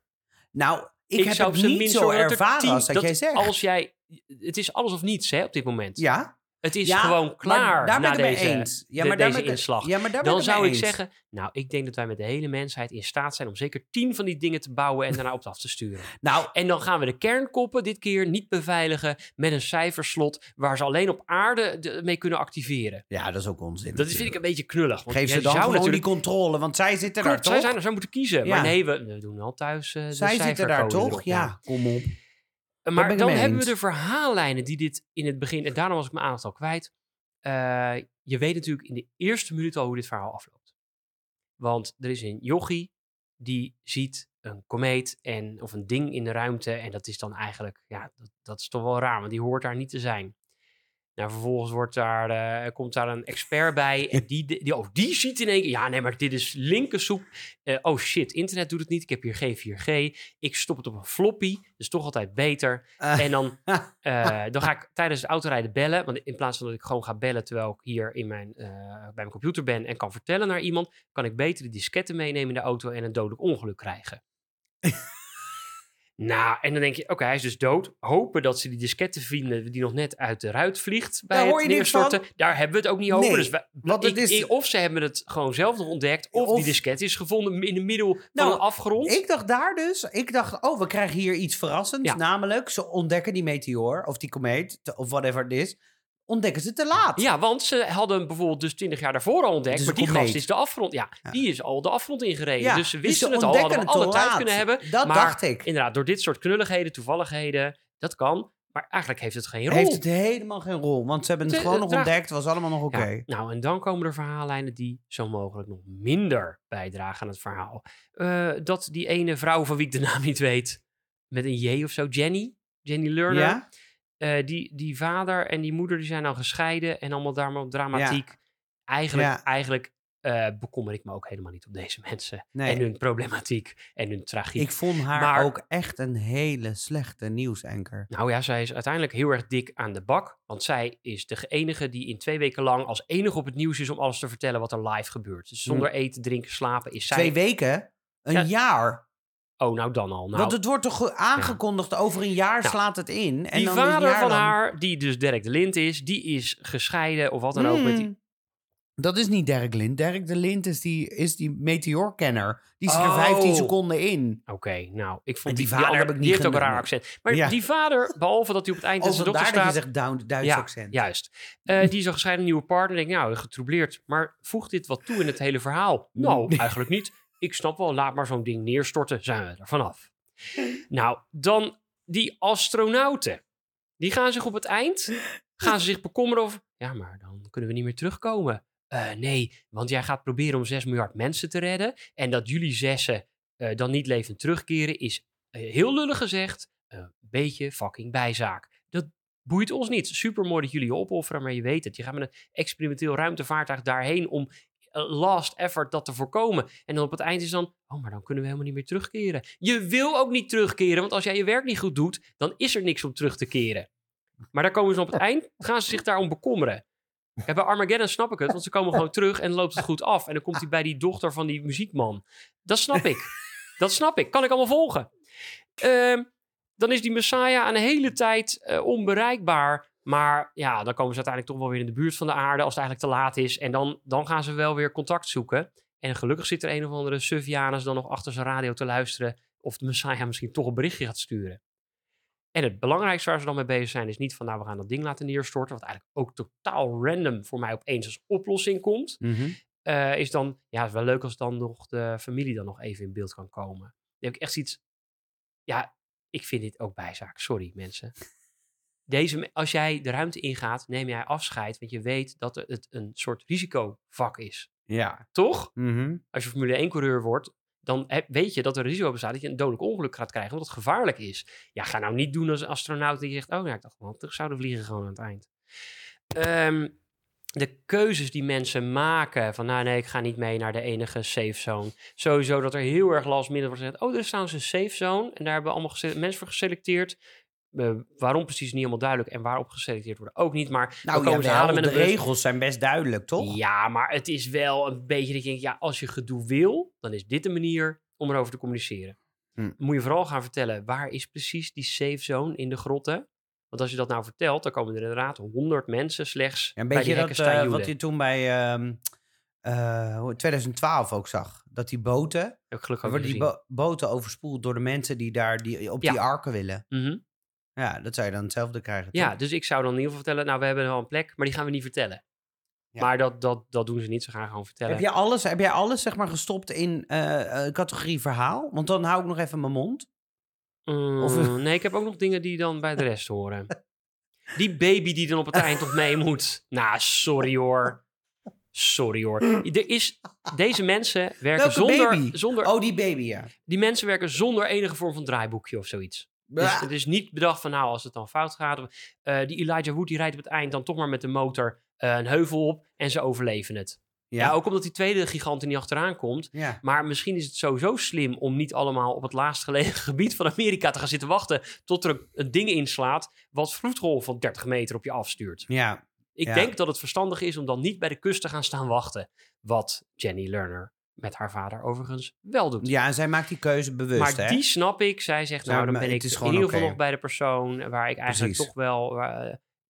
Nou, ik, ik heb het niet zo ervaren tien, als dat, dat jij zegt. Als jij, het is alles of niets hè, op dit moment. Ja. Het is ja, gewoon klaar daar na deze, eens. Ja, de, maar daar deze ik, inslag. Ja, maar daar dan zou ik eens. zeggen, nou, ik denk dat wij met de hele mensheid in staat zijn om zeker tien van die dingen te bouwen en daarna op het af te sturen. Nou, en dan gaan we de kernkoppen dit keer niet beveiligen met een cijferslot waar ze alleen op aarde de, mee kunnen activeren. Ja, dat is ook onzin. Dat natuurlijk. vind ik een beetje knullig. Want Geef ze dan gewoon die controle, want zij zitten klopt, daar toch? Zij, zijn, zij moeten kiezen. Ja. Maar nee, we, we doen al thuis uh, de cijfercode. Zij zitten daar toch? Erop, ja. ja, kom op. Maar dan hebben we de verhaallijnen die dit in het begin... En daarom was ik mijn aandacht al kwijt. Uh, je weet natuurlijk in de eerste minuut al hoe dit verhaal afloopt. Want er is een jochie die ziet een komeet en, of een ding in de ruimte. En dat is dan eigenlijk... Ja, dat, dat is toch wel raar, want die hoort daar niet te zijn. Nou, vervolgens wordt daar, uh, komt daar een expert bij. En die, die, oh, die ziet in één keer... Ja, nee, maar dit is linkersoep. Uh, oh shit, internet doet het niet. Ik heb hier G vier G. Ik stop het op een floppy. Dat is toch altijd beter. Uh. En dan, uh, dan ga ik tijdens het autorijden bellen. Want in plaats van dat ik gewoon ga bellen... terwijl ik hier in mijn, uh, bij mijn computer ben... en kan vertellen naar iemand... kan ik beter de disketten meenemen in de auto... en een dodelijk ongeluk krijgen. Nou, en dan denk je, oké, okay, hij is dus dood. Hopen dat ze die disketten vinden die nog net uit de ruit vliegt bij daar het neerstorten. Daar hebben we het ook niet over. Nee, dus wat ik, is... Of ze hebben het gewoon zelf nog ontdekt, of, of... die disket is gevonden in de middel nou, van een afgrond. Ik dacht daar dus, ik dacht, oh, we krijgen hier iets verrassends. Ja. Namelijk, ze ontdekken die meteoor, of die komeet, of whatever het is. Ontdekken ze te laat. Ja, want ze hadden bijvoorbeeld dus twintig jaar daarvoor al ontdekt. Dus maar die gast is de afgrond. Ja, ja, die is al de afgrond ingereden. Ja, dus ze wisten dus ze het al. Hadden we alle tijd kunnen hebben. Dat maar dacht ik. Inderdaad, door dit soort knulligheden, toevalligheden, dat kan. Maar eigenlijk heeft het geen rol. Heeft het helemaal geen rol. Want ze hebben het de, gewoon de, nog draag... ontdekt. Was allemaal nog oké. Okay. Ja, nou, en dan komen er verhaallijnen die zo mogelijk nog minder bijdragen aan het verhaal. Uh, dat die ene vrouw van wie ik de naam niet weet, met een J of zo, Jenny. Jenny Lerner. Ja. Uh, die, die vader en die moeder die zijn al gescheiden en allemaal daar maar dramatiek. Ja. Eigenlijk, ja. eigenlijk uh, bekommer ik me ook helemaal niet op deze mensen. Nee. En hun problematiek en hun tragiek. Ik vond haar maar ook echt een hele slechte nieuwsanker. Nou ja, zij is uiteindelijk heel erg dik aan de bak. Want zij is de enige die in twee weken lang als enige op het nieuws is om alles te vertellen wat er live gebeurt. Dus zonder eten, drinken, slapen is zij... Twee weken? Een ja. jaar? Oh, nou dan al. Nou, want het wordt toch aangekondigd, ja. over een jaar nou, slaat het in. En die dan vader van dan... haar, die dus Dirk de Lint is, die is gescheiden of wat dan mm. ook. Met die... Dat is niet Dirk de Lint. Dirk de Lint is die, is die meteorkenner. Die zit oh. er vijftien seconden in. Oké, okay, nou, ik vond en die, die vader, die, heb ik niet die heeft genoemd. Ook een raar accent. Maar ja. die vader, behalve dat hij op het eind oh, van zijn dokter staat... Oh, vandaar dat je zegt Duits ja, accent. Juist. Uh, die is al gescheiden, nieuwe partner. Denk, nou, getroubleerd. Maar voegt dit wat toe in het hele verhaal? Nou, eigenlijk niet. Ik snap wel, laat maar zo'n ding neerstorten, zijn we er vanaf. Nou, dan die astronauten. Die gaan zich op het eind, gaan ze zich bekommeren over... Ja, maar dan kunnen we niet meer terugkomen. Uh, nee, want jij gaat proberen om zes miljard mensen te redden. En dat jullie zessen uh, dan niet levend terugkeren is, uh, heel lullig gezegd, een uh, beetje fucking bijzaak. Dat boeit ons niet. Supermooi dat jullie je opofferen, maar je weet het. Je gaat met een experimenteel ruimtevaartuig daarheen om... last effort dat te voorkomen. En dan op het eind is dan... oh, maar dan kunnen we helemaal niet meer terugkeren. Je wil ook niet terugkeren, want als jij je werk niet goed doet... dan is er niks om terug te keren. Maar daar komen ze op het eind... gaan ze zich daarom bekommeren. En bij Armageddon snap ik het, want ze komen gewoon terug... en loopt het goed af. En dan komt hij bij die dochter van die muziekman. Dat snap ik. Dat snap ik. Kan ik allemaal volgen. Uh, dan is die Messiah een hele tijd uh, onbereikbaar... Maar ja, dan komen ze uiteindelijk toch wel weer in de buurt van de aarde... als het eigenlijk te laat is. En dan, dan gaan ze wel weer contact zoeken. En gelukkig zit er een of andere Sufjanus dan nog achter zijn radio te luisteren... of de Messiah misschien toch een berichtje gaat sturen. En het belangrijkste waar ze dan mee bezig zijn... is niet van, nou, we gaan dat ding laten neerstorten... wat eigenlijk ook totaal random voor mij opeens als oplossing komt. Mm-hmm. Uh, is dan, ja, het is wel leuk als dan nog de familie dan nog even in beeld kan komen. Dan heb ik echt iets... Ja, ik vind dit ook bijzaak. Sorry, mensen. Deze, als jij de ruimte ingaat, neem jij afscheid. Want je weet dat het een soort risicovak is. Ja. Toch? Mm-hmm. Als je Formule één-coureur wordt, dan heb, weet je dat er een risico bestaat... dat je een dodelijk ongeluk gaat krijgen, omdat het gevaarlijk is. Ja, ga nou niet doen als een astronaut die zegt... oh, nou, ik dacht, want er zouden vliegen gewoon aan het eind. Um, de keuzes die mensen maken... van, nou nee, ik ga niet mee naar de enige safe zone. Sowieso dat er heel erg last minute wordt gezegd... oh, er is trouwens een safe zone. En daar hebben we allemaal gese- mensen voor geselecteerd... Uh, waarom precies niet helemaal duidelijk en waarop geselecteerd worden ook niet, maar nou, komen ja, ze halen met de regels zijn best duidelijk, toch? Ja, maar het is wel een beetje dat je denkt, ja, als je gedoe wil, dan is dit de manier om erover te communiceren. Hm. Moet je vooral gaan vertellen, waar is precies die safe zone in de grotten? Want als je dat nou vertelt, dan komen er inderdaad honderd mensen slechts ja, een bij die hekken staan. Een beetje dat, uh, wat je toen bij uh, uh, twintig twaalf ook zag, dat die boten, worden die bo- boten overspoeld door de mensen die daar die, op ja. die arken willen. Mm-hmm. Ja, dat zou je dan hetzelfde krijgen. Toch? Ja, dus ik zou dan in ieder geval vertellen... nou, we hebben wel een plek, maar die gaan we niet vertellen. Ja. Maar dat, dat, dat doen ze niet, ze gaan gewoon vertellen. Heb jij alles, heb jij alles zeg maar, gestopt in uh, categorie verhaal? Want dan hou ik nog even mijn mond. Mm, of... Nee, ik heb ook nog dingen die dan bij de rest horen. Die baby die dan op het eind nog mee moet. Nou, nah, sorry hoor. Sorry hoor. Er is, deze mensen werken zonder, zonder... Oh, die baby, ja. Die mensen werken zonder enige vorm van draaiboekje of zoiets. Dus het is niet bedacht van, nou, als het dan fout gaat. Uh, die Elijah Wood, die rijdt op het eind dan toch maar met de motor uh, een heuvel op. En ze overleven het. Ja, ja ook omdat die tweede gigant er niet achteraan komt. Ja. Maar misschien is het sowieso slim om niet allemaal op het laatst gelegen gebied van Amerika te gaan zitten wachten. Tot er een, een ding inslaat wat vloedgolven van dertig meter op je afstuurt. Ja. Ik ja. denk dat het verstandig is om dan niet bij de kust te gaan staan wachten. Wat Jenny Lerner Met haar vader overigens wel doet. Ja, en zij maakt die keuze bewust. Maar hè? Die snap ik. Zij zegt, nou, nou dan ben ik in ieder geval okay. nog bij de persoon waar ik eigenlijk Precies. toch wel... Uh,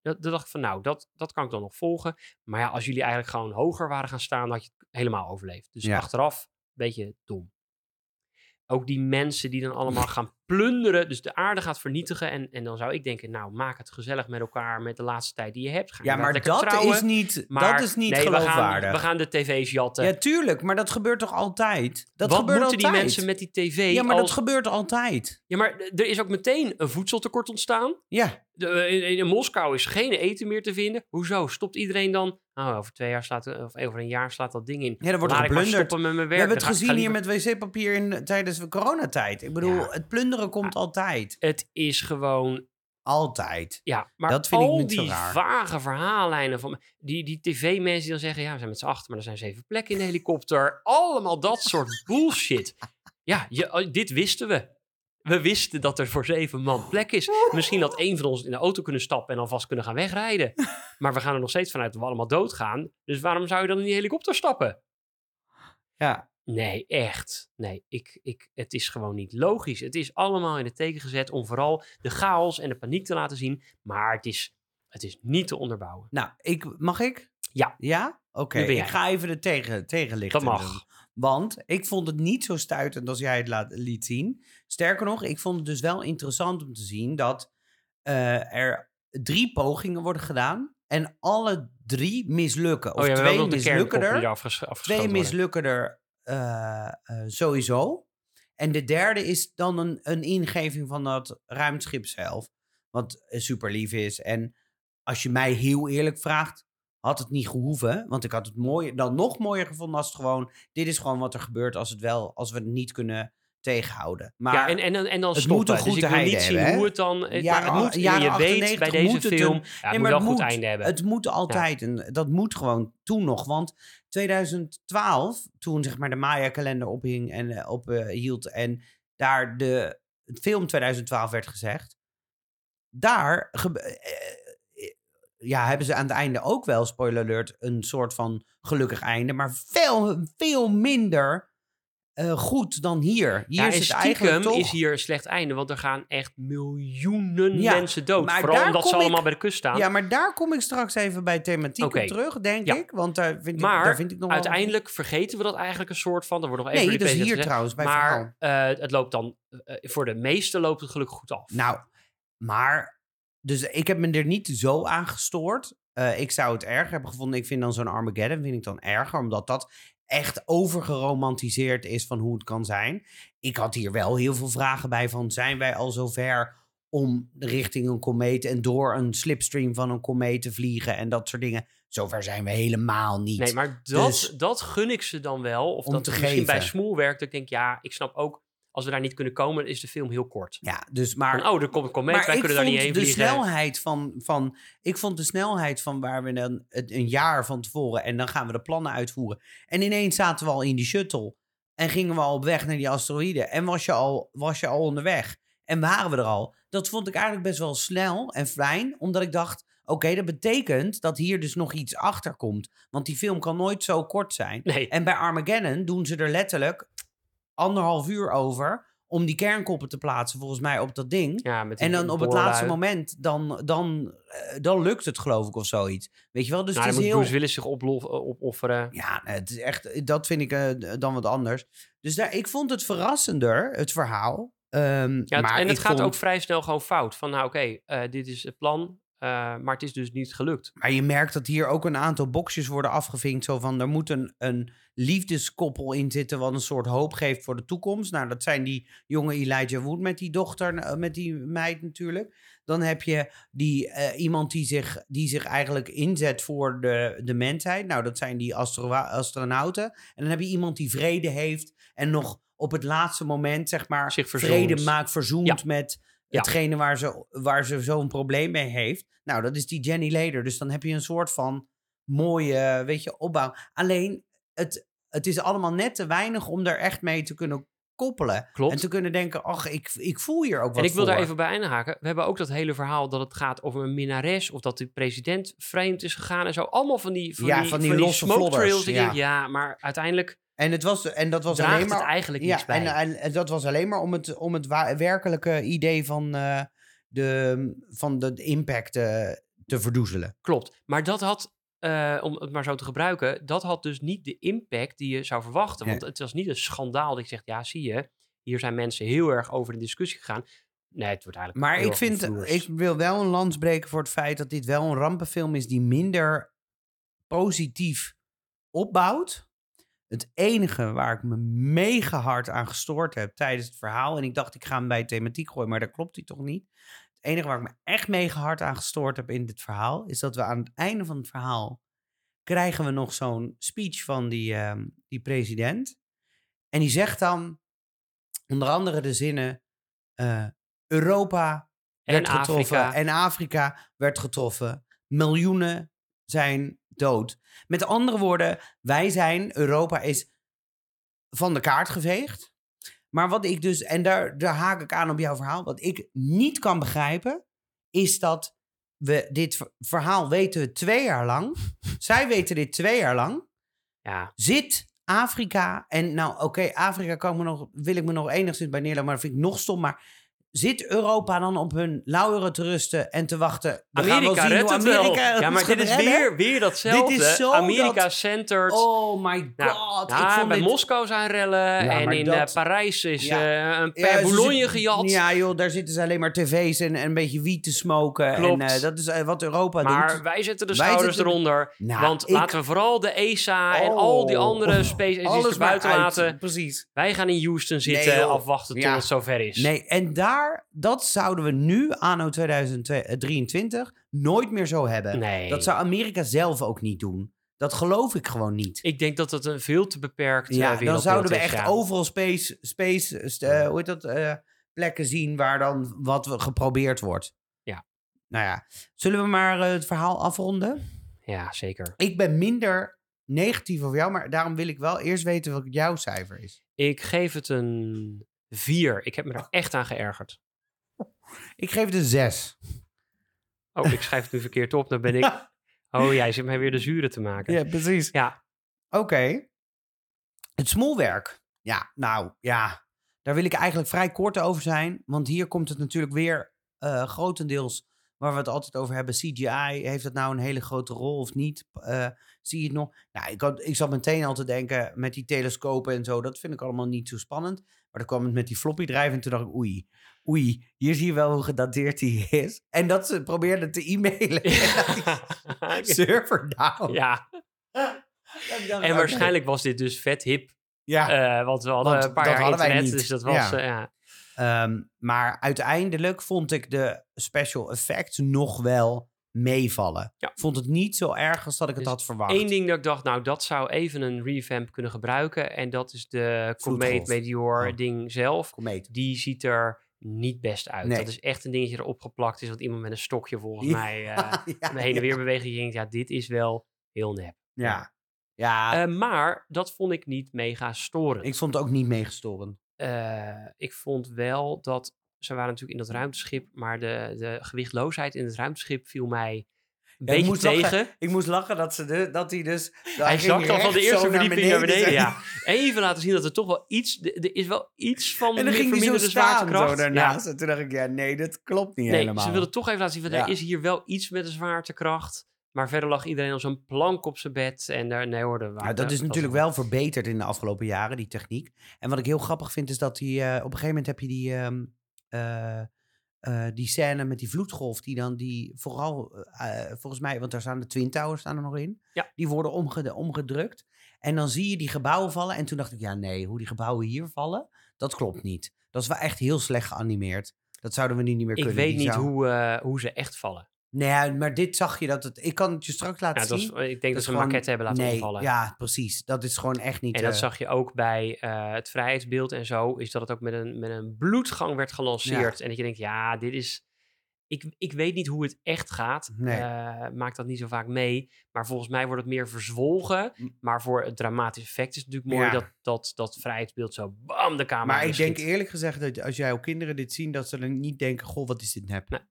dat, dat dacht ik van, nou, dat, dat kan ik dan nog volgen. Maar ja, als jullie eigenlijk gewoon hoger waren gaan staan, had je het helemaal overleefd. Dus ja. achteraf, een beetje dom. Ook die mensen die dan allemaal gaan plunderen, dus de aarde gaat vernietigen. En, en dan zou ik denken, nou, maak het gezellig met elkaar met de laatste tijd die je hebt. Gaan ja, maar dat trouwen, is niet, maar, dat is niet nee, geloofwaardig. We gaan, we gaan de tv's jatten. Ja, tuurlijk, maar dat gebeurt toch altijd? Dat Wat gebeurt moeten altijd. Die mensen met die tv? Ja, maar als... dat gebeurt altijd. Ja, maar er is ook meteen een voedseltekort ontstaan. Ja. De, in, in Moskou is geen eten meer te vinden. Hoezo? Stopt iedereen dan... Oh, over twee jaar slaat, of over een jaar slaat dat ding in. Ja, dan wordt het geplunderd. Met mijn werk. We hebben het gezien hier met wc-papier in, tijdens de coronatijd. Ik bedoel, ja. het plunderen komt ja. altijd. Het is gewoon... Altijd. Ja, maar dat vind al ik niet die zo raar. Vage verhaallijnen van... Die, die tv-mensen die dan zeggen... Ja, we zijn met z'n acht, maar er zijn zeven plekken in de helikopter. Allemaal dat soort bullshit. Ja, je, dit wisten we. We wisten dat er voor zeven man plek is. Misschien had één van ons in de auto kunnen stappen en alvast kunnen gaan wegrijden. Maar we gaan er nog steeds vanuit dat we allemaal doodgaan. Dus waarom zou je dan in die helikopter stappen? Ja. Nee, echt. Nee, ik, ik, het is gewoon niet logisch. Het is allemaal in het teken gezet om vooral de chaos en de paniek te laten zien. Maar het is, het is niet te onderbouwen. Nou, ik, mag ik? Ja. Ja? Oké, okay. Ik ga even er tegen, tegenlichten. Dat mag. Want ik vond het niet zo stuitend als jij het laat, liet zien. Sterker nog, ik vond het dus wel interessant om te zien dat uh, er drie pogingen worden gedaan. En alle drie mislukken. Of oh ja, twee mislukken er. Afges- twee mislukken er uh, uh, sowieso. En de derde is dan een, een ingeving van dat ruimteschip zelf. Wat super lief is. En als je mij heel eerlijk vraagt. Had het niet gehoeven, want ik had het mooier, dan nog mooier gevonden als het gewoon... Dit is gewoon wat er gebeurt als, het wel, als we het niet kunnen tegenhouden. Maar ja, en, en, en dan het moet een goed dus einde niet hebben, zien hè? Hoe het dan... Het, ja, maar het moet, ja, je weet bij deze film, een, ja, nee, maar het moet wel een goed einde hebben. Het moet altijd, ja. en dat moet gewoon toen nog. Want twintig twaalf, toen zeg maar de Maya-kalender ophing en uh, op, uh, hield... en daar de film twintig twaalf werd gezegd... daar... Ge- uh, Ja, hebben ze aan het einde ook wel, spoiler alert, een soort van gelukkig einde. Maar veel, veel minder uh, goed dan hier. Hier ja, is het eigenlijk toch... is hier een slecht einde, want er gaan echt miljoenen ja, mensen dood. Vooral omdat ze ik... allemaal bij de kust staan. Ja, maar daar kom ik straks even bij thematiek okay. op terug, denk ja. ik. Want daar vind ik, maar daar vind ik nog uiteindelijk wel... vergeten we dat eigenlijk een soort van... Er wordt nog even nee, dat is hier trouwens bij maar uh, het loopt dan... Uh, voor de meesten loopt het gelukkig goed af. Nou, maar... Dus ik heb me er niet zo aan gestoord. Uh, ik zou het erger hebben gevonden. Ik vind dan zo'n Armageddon vind ik dan erger. Omdat dat echt overgeromantiseerd is van hoe het kan zijn. Ik had hier wel heel veel vragen bij van... Zijn wij al zover om richting een komeet... en door een slipstream van een komeet te vliegen en dat soort dingen? Zover zijn we helemaal niet. Nee, maar dat, dus, dat gun ik ze dan wel. Of dat misschien geven. Bij Smoel werkt. Ik denk, ja, ik snap ook... Als we daar niet kunnen komen, is de film heel kort. Ja, dus maar... Van, oh, er komt een komeet, wij kunnen daar niet heen vliegen. Maar ik vond de snelheid van, van... Ik vond de snelheid van waar we dan een jaar van tevoren... En dan gaan we de plannen uitvoeren. En ineens zaten we al in die shuttle. En gingen we al op weg naar die asteroïde. En was je al, was je al onderweg. En waren we er al. Dat vond ik eigenlijk best wel snel en fijn. Omdat ik dacht, oké, okay, dat betekent dat hier dus nog iets achter komt. Want die film kan nooit zo kort zijn. Nee. En bij Armageddon doen ze er letterlijk... anderhalf uur over om die kernkoppen te plaatsen volgens mij op dat ding. Ja, met die en dan op het laatste moment, dan, dan, dan lukt het geloof ik of zoiets. Weet je wel? Dus nou, het is heel... Bruce Willis zich oplof, opofferen. Ja, het is echt, dat vind ik uh, dan wat anders. Dus daar, ik vond het verrassender, het verhaal. Um, ja, maar en het gaat vond... ook vrij snel gewoon fout. Van nou oké, okay, uh, dit is het plan... Uh, maar het is dus niet gelukt. Maar je merkt dat hier ook een aantal boxjes worden afgevinkt. Zo van, er moet een, een liefdeskoppel in zitten... wat een soort hoop geeft voor de toekomst. Nou, dat zijn die jonge Elijah Wood met die dochter, met die meid natuurlijk. Dan heb je die, uh, iemand die zich, die zich eigenlijk inzet voor de, de mensheid. Nou, dat zijn die astro- astronauten. En dan heb je iemand die vrede heeft... en nog op het laatste moment, zeg maar, vrede maakt, verzoend ja. met... Ja. Hetgene waar ze, waar ze zo'n probleem mee heeft. Nou, dat is die Jenny Leder. Dus dan heb je een soort van mooie, weet je, opbouw. Alleen, het, het is allemaal net te weinig om daar echt mee te kunnen koppelen. Klopt. En te kunnen denken, ach, ik, ik voel hier ook wat voor. En ik wil voor. daar even bij inhaken. We hebben ook dat hele verhaal dat het gaat over een minnares... of dat de president vreemd is gegaan en zo. Allemaal van die, van ja, die, van die, van die, die smoke trails. Ja. ja, maar uiteindelijk... En, het was, en dat was alleen maar, het eigenlijk ja, niks bij. En, en, en dat was alleen maar om het, om het wa- werkelijke idee van, uh, de, van de impact uh, te verdoezelen. Klopt. Maar dat had, uh, om het maar zo te gebruiken, dat had dus niet de impact die je zou verwachten. Want nee. Het was niet een schandaal dat ik zeg, ja, zie je, hier zijn mensen heel erg over in discussie gegaan. Nee, het wordt eigenlijk... Maar ik vind, ik wil wel een lans breken voor het feit dat dit wel een rampenfilm is die minder positief opbouwt. Het enige waar ik me mega hard aan gestoord heb tijdens het verhaal... en ik dacht, ik ga hem bij thematiek gooien, maar dat klopt hij toch niet. Het enige waar ik me echt mega hard aan gestoord heb in dit verhaal... is dat we aan het einde van het verhaal... krijgen we nog zo'n speech van die, uh, die president. En die zegt dan, onder andere de zinnen... Uh, Europa werd en getroffen Afrika. en Afrika werd getroffen. Miljoenen zijn... dood. Met andere woorden, wij zijn, Europa is van de kaart geveegd. Maar wat ik dus, en daar, daar haak ik aan op jouw verhaal, wat ik niet kan begrijpen, is dat we dit verhaal weten we twee jaar lang. Zij weten dit twee jaar lang. Ja. Zit Afrika, en nou oké, okay, Afrika kan ik me nog, wil ik me nog enigszins bij neerleggen, maar dat vind ik nog stom, maar... Zit Europa dan op hun lauweren te rusten en te wachten? We Amerika gaan wel zien hoe Amerika wel. Ja, maar dit is weer, weer datzelfde. Dit is zo Amerika-centered. Dat... Oh my god. Nou, ik nou, vond bij dit... Moskou zijn rellen ja, en in dat... Parijs is ja. uh, een per ja, Boulogne zit... gejat. Ja joh, daar zitten ze alleen maar tv's en, en een beetje wiet te smoken. Klopt. En uh, dat is uh, wat Europa maar doet. Maar wij zetten de schouders zetten... eronder. Nou, want ik... laten we vooral de E S A oh. en al die andere oh. space agencies buiten laten. Precies. Wij gaan in Houston zitten afwachten tot het zover is. Nee, en daar dat zouden we nu, anno tweeduizend drieëntwintig, nooit meer zo hebben. Nee. Dat zou Amerika zelf ook niet doen. Dat geloof ik gewoon niet. Ik denk dat dat een veel te beperkt ja, wereldbeeld is. Dan zouden we echt ja. overal space, space uh, hoe heet dat, uh, plekken zien waar dan wat geprobeerd wordt. Ja. Nou ja, zullen we maar uh, het verhaal afronden? Ja, zeker. Ik ben minder negatief over jou, maar daarom wil ik wel eerst weten wat jouw cijfer is. Ik geef het een... Vier. Ik heb me daar echt aan geërgerd. Ik geef het een zes. Oh, ik schrijf het nu verkeerd op. Dan ben ik... Oh, jij zit mij weer de zure te maken. Ja, precies. Ja. Oké. Okay. Het smoelwerk. Ja, nou, ja. Daar wil ik eigenlijk vrij kort over zijn. Want hier komt het natuurlijk weer uh, grotendeels... waar we het altijd over hebben. C G I, heeft dat nou een hele grote rol of niet? Uh, zie je het nog? Nou, ik, had, ik zat meteen al te denken met die telescopen en zo. Dat vind ik allemaal niet zo spannend. Maar dan kwam het met die floppy drive en toen dacht ik... oei, oei, hier zie je wel hoe gedateerd die is. En dat ze probeerden te e-mailen. Ja. Server down. Ja. En waarschijnlijk was dit dus vet hip. Ja. Uh, want we hadden want een paar jaar internet, dus dat was... Ja. Uh, ja. Um, maar uiteindelijk vond ik de special effects nog wel meevallen. Ja. Vond het niet zo erg als dat ik dus het had verwacht. Eén ding dat ik dacht, nou dat zou even een revamp kunnen gebruiken. En dat is de Comet Meteor ding oh. zelf. Comet. Die ziet er niet best uit. Nee. Dat is echt een dingetje erop geplakt is. Wat iemand met een stokje volgens ja. mij uh, ja, heen en weer ja. bewegen. Je denkt, ja dit is wel heel nep. Ja. ja. Uh, maar dat vond ik niet mega storend. Ik vond het ook niet mega storend. Uh, ik vond wel dat... Ze waren natuurlijk in dat ruimteschip... maar de, de gewichtloosheid in het ruimteschip viel mij een ja, beetje ik tegen. Lachen, ik moest lachen dat ze de, dat hij dus... Dat hij zakt al van de eerste verdieping naar beneden. Ja. Even laten zien dat er toch wel iets... Er is wel iets van en dan ging verminderde zo staan, zwaartekracht. Zo daarnaast. Ja. En toen dacht ik, ja, nee, dat klopt niet nee, helemaal. Ze wilden toch even laten zien... Ja. Er is hier wel iets met de zwaartekracht... Maar verder lag iedereen al zo'n plank op zijn bed. En daar, nee hoor, daar waren, ja, dat is natuurlijk wel verbeterd in de afgelopen jaren, die techniek. En wat ik heel grappig vind, is dat die... Uh, op een gegeven moment heb je die, um, uh, uh, die scène met die vloedgolf... die dan die vooral, uh, volgens mij... want daar staan de Twin Towers staan er nog in. Ja. Die worden omge- omgedrukt. En dan zie je die gebouwen vallen. En toen dacht ik, ja nee, hoe die gebouwen hier vallen... dat klopt niet. Dat is wel echt heel slecht geanimeerd. Dat zouden we nu niet meer kunnen. Ik weet die niet zou... hoe, uh, hoe ze echt vallen. Nee, maar dit zag je dat het... Ik kan het je straks laten ja, dat zien. Was, ik denk dat, dat ze een gewoon, maquette hebben laten nee, vallen. Ja, precies. Dat is gewoon echt niet... En dat uh, zag je ook bij uh, het vrijheidsbeeld en zo... is dat het ook met een, met een bloedgang werd gelanceerd. Ja. En dat je denkt, ja, dit is... Ik, ik weet niet hoe het echt gaat. Nee. Uh, maak dat niet zo vaak mee. Maar volgens mij wordt het meer verzwolgen. Maar voor het dramatische effect is het natuurlijk mooi... Ja. Dat, dat dat vrijheidsbeeld zo bam de camera Maar ik schiet. Denk eerlijk gezegd dat als jij jouw kinderen dit zien... dat ze dan niet denken, goh, wat is dit nep? Nou,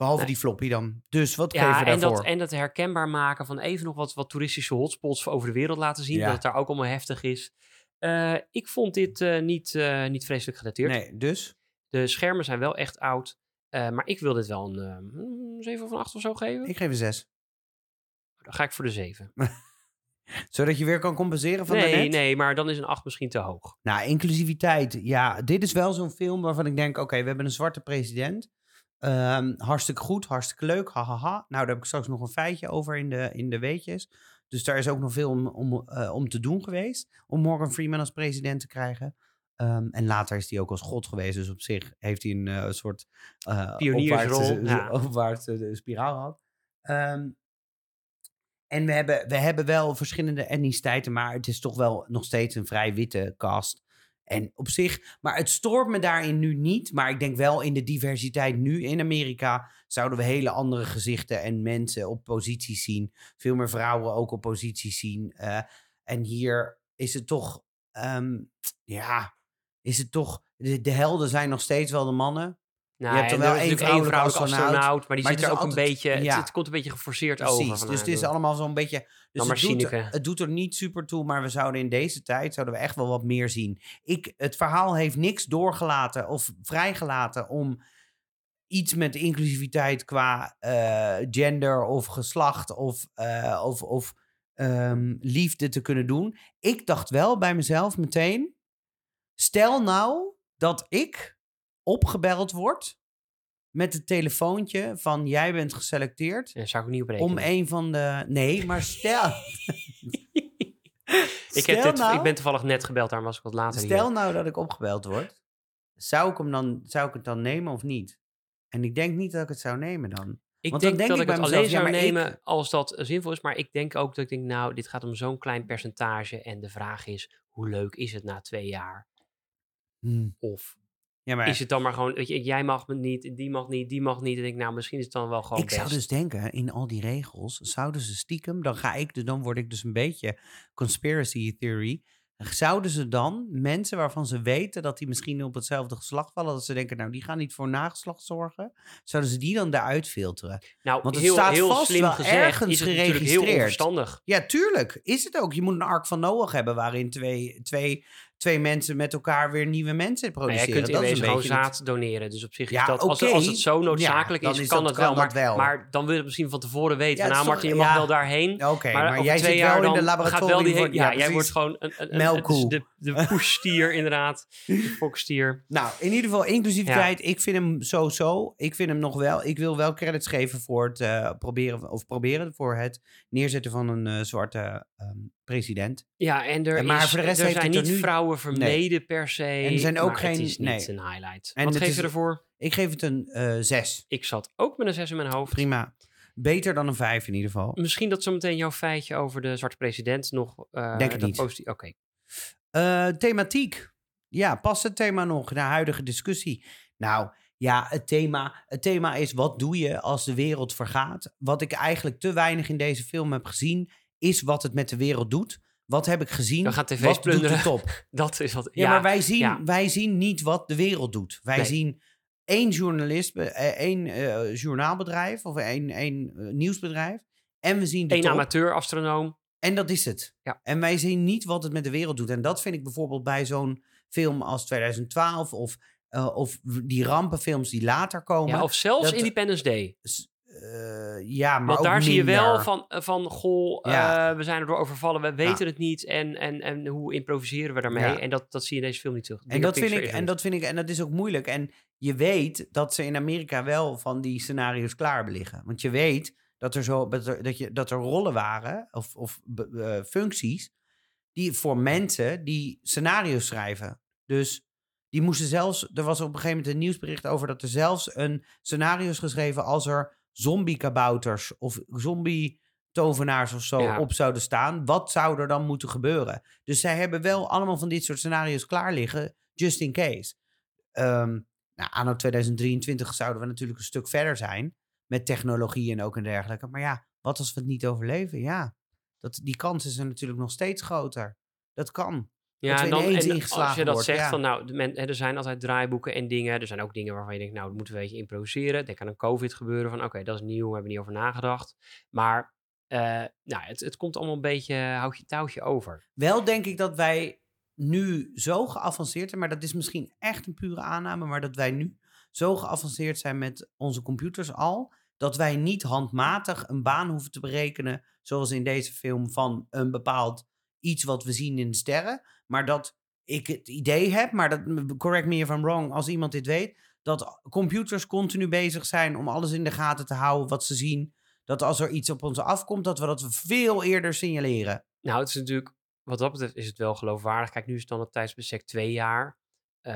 Behalve nee. die floppy dan. Dus wat ja, geven we daarvoor? En dat, en dat herkenbaar maken van even nog wat, wat toeristische hotspots over de wereld laten zien. Ja. Dat het daar ook allemaal heftig is. Uh, ik vond dit uh, niet, uh, niet vreselijk gedateerd. Nee, dus? De schermen zijn wel echt oud. Uh, maar ik wil dit wel een uh, zeven van acht of zo geven. Ik geef een zes. Dan ga ik voor de zeven. Zodat je weer kan compenseren van nee, daarnet? Nee, maar dan is een acht misschien te hoog. Nou, inclusiviteit. Ja, dit is wel zo'n film waarvan ik denk... oké, okay, we hebben een zwarte president... Um, hartstikke goed, hartstikke leuk, hahaha. Nou, daar heb ik straks nog een feitje over in de, in de weetjes. Dus daar is ook nog veel om, om, uh, om te doen geweest... om Morgan Freeman als president te krijgen. Um, en later is hij ook als god geweest. Dus op zich heeft hij een uh, soort... Uh, pioniersrol. Opwaartse ja. uh, spiraal gehad. Um, en we hebben, we hebben wel verschillende etniciteiten... maar het is toch wel nog steeds een vrij witte cast... En op zich, maar het stoort me daarin nu niet. Maar ik denk wel in de diversiteit nu in Amerika... zouden we hele andere gezichten en mensen op posities zien. Veel meer vrouwen ook op posities zien. Uh, en hier is het toch... Um, ja, is het toch... De, de helden zijn nog steeds wel de mannen. Nou, je hebt er wel één vrouwelijke astronaut, maar die maar zit er ook altijd, een beetje... Ja. Het, het komt een beetje geforceerd Precies, over. Precies, dus het is allemaal zo'n beetje... Dus het, doet, het doet er niet super toe, maar we zouden in deze tijd... zouden we echt wel wat meer zien. Ik, het verhaal heeft niks doorgelaten of vrijgelaten... om iets met inclusiviteit qua uh, gender of geslacht of, uh, of, of um, liefde te kunnen doen. Ik dacht wel bij mezelf meteen... stel nou dat ik... opgebeld wordt met het telefoontje van jij bent geselecteerd. Ja, zou ik niet op rekenen. Om een van de... Nee, maar stel... ik, stel heb dit, nou, ik ben toevallig net gebeld, daarom was ik wat later Stel hier. nou dat ik opgebeld word. Zou ik, hem dan, zou ik het dan nemen of niet? En ik denk niet dat ik het zou nemen dan. Ik Want denk, dan denk dat ik, ik het alleen zou ja, nemen ik... als dat zinvol is. Maar ik denk ook dat ik denk, nou, dit gaat om zo'n klein percentage. En de vraag is, hoe leuk is het na twee jaar? Hmm. Of... Ja, maar... is het dan maar gewoon, weet je, jij mag me niet, die mag niet, die mag niet. En ik, nou, misschien is het dan wel gewoon. Ik best. zou dus denken, in al die regels, zouden ze stiekem, dan ga ik, dan word ik dus een beetje conspiracy theory. Zouden ze dan mensen waarvan ze weten dat die misschien op hetzelfde geslacht vallen, dat ze denken, nou, die gaan niet voor nageslacht zorgen, zouden ze die dan daaruit filteren? Nou, want het heel, staat heel vast slim wel gezegd, ergens is het geregistreerd. Heel onverstandig. Ja, tuurlijk is het ook. Je moet een ark van Noach hebben waarin twee, twee, twee mensen met elkaar weer nieuwe mensen produceren. Ja, je kunt dat in wezen gewoon zaad het... doneren. Dus op zich is ja, dat, als, okay. als het zo noodzakelijk ja, is, is, kan dat, dat wel. Maar, wel. maar dan wil je misschien van tevoren weten. Ja, nou, Martin, je mag ja, wel daarheen. Okay, maar, maar jij zit wel in de laboratorium. Voor, ja, ja, jij wordt gewoon een, een, een, een, de, de poesstier inderdaad. De fokstier. Nou, in ieder geval inclusiviteit. Ja. Ik vind hem zo-zo. Ik vind hem nog wel. Ik wil wel credits geven voor het uh, proberen of proberen voor het neerzetten van een uh, zwarte... Um, president. Ja, en er, en maar is, voor de rest er heeft zijn niet nu... vrouwen vermeden nee. per se. En er zijn ook geen... het is niet nee. een highlight. En wat geef is... je ervoor? Ik geef het een uh, zes. Ik zat ook met een zes in mijn hoofd. Prima. Beter dan een vijf in ieder geval. Misschien dat zometeen jouw feitje over de zwarte president nog... Uh, Denk ik niet. Posti- Oké. Okay. Uh, thematiek. Ja, past het thema nog naar huidige discussie? Nou... Ja, het thema, het thema is wat doe je als de wereld vergaat? Wat ik eigenlijk te weinig in deze film heb gezien... is wat het met de wereld doet. Wat heb ik gezien? We gaan tv's wat plunderen. Doet het op? Dat is wat... Ja, ja maar wij zien, ja. wij zien niet wat de wereld doet. Wij nee. zien één journalist, één uh, journaalbedrijf... of één, één uh, nieuwsbedrijf. En we zien de Eén top. amateur-astronoom. En dat is het. Ja. En wij zien niet wat het met de wereld doet. En dat vind ik bijvoorbeeld bij zo'n film als twintig twaalf... of, uh, of die rampenfilms die later komen. Ja, of zelfs dat, Independence Day. Uh, ja, maar Want ook daar minder. Zie je wel van, van goh, ja. uh, we zijn erdoor overvallen, we weten ja. het niet en, en, en hoe improviseren we daarmee? Ja. En dat, dat zie je in deze film niet terug. En dat, vind ik, en dat vind ik, en dat is ook moeilijk. En je weet dat ze in Amerika wel van die scenario's klaar liggen. Want je weet dat er, zo, dat er, dat je, dat er rollen waren of, of uh, functies die voor mensen die scenario's schrijven. Dus... Die moesten zelfs, er was op een gegeven moment een nieuwsbericht over... dat er zelfs een scenario is geschreven... als er zombie-kabouters of zombie-tovenaars of zo ja. op zouden staan. Wat zou er dan moeten gebeuren? Dus zij hebben wel allemaal van dit soort scenario's klaar liggen... just in case. Um, nou, anno tweeduizend drieëntwintig zouden we natuurlijk een stuk verder zijn... met technologie en ook en dergelijke. Maar ja, wat als we het niet overleven? Ja, dat, die kans is er natuurlijk nog steeds groter. Dat kan. Ja, en, dan, en als je dat wordt, zegt, ja. van nou, men, er zijn altijd draaiboeken en dingen. Er zijn ook dingen waarvan je denkt, nou, dat moeten we een beetje improviseren. Denk aan een COVID gebeuren van, oké, okay, dat is nieuw, we hebben niet over nagedacht. Maar uh, nou, het, het komt allemaal een beetje houtje touwtje over. Wel denk ik dat wij nu zo geavanceerd zijn, maar dat is misschien echt een pure aanname, maar dat wij nu zo geavanceerd zijn met onze computers al, dat wij niet handmatig een baan hoeven te berekenen, zoals in deze film, van een bepaald iets wat we zien in de sterren. Maar dat ik het idee heb, maar dat, correct me if I'm wrong, als iemand dit weet, dat computers continu bezig zijn om alles in de gaten te houden wat ze zien. Dat als er iets op ons afkomt, dat we dat veel eerder signaleren. Nou, het is natuurlijk, wat dat betreft is het wel geloofwaardig. Kijk, nu is het dan het tijdsbestek twee jaar. Uh,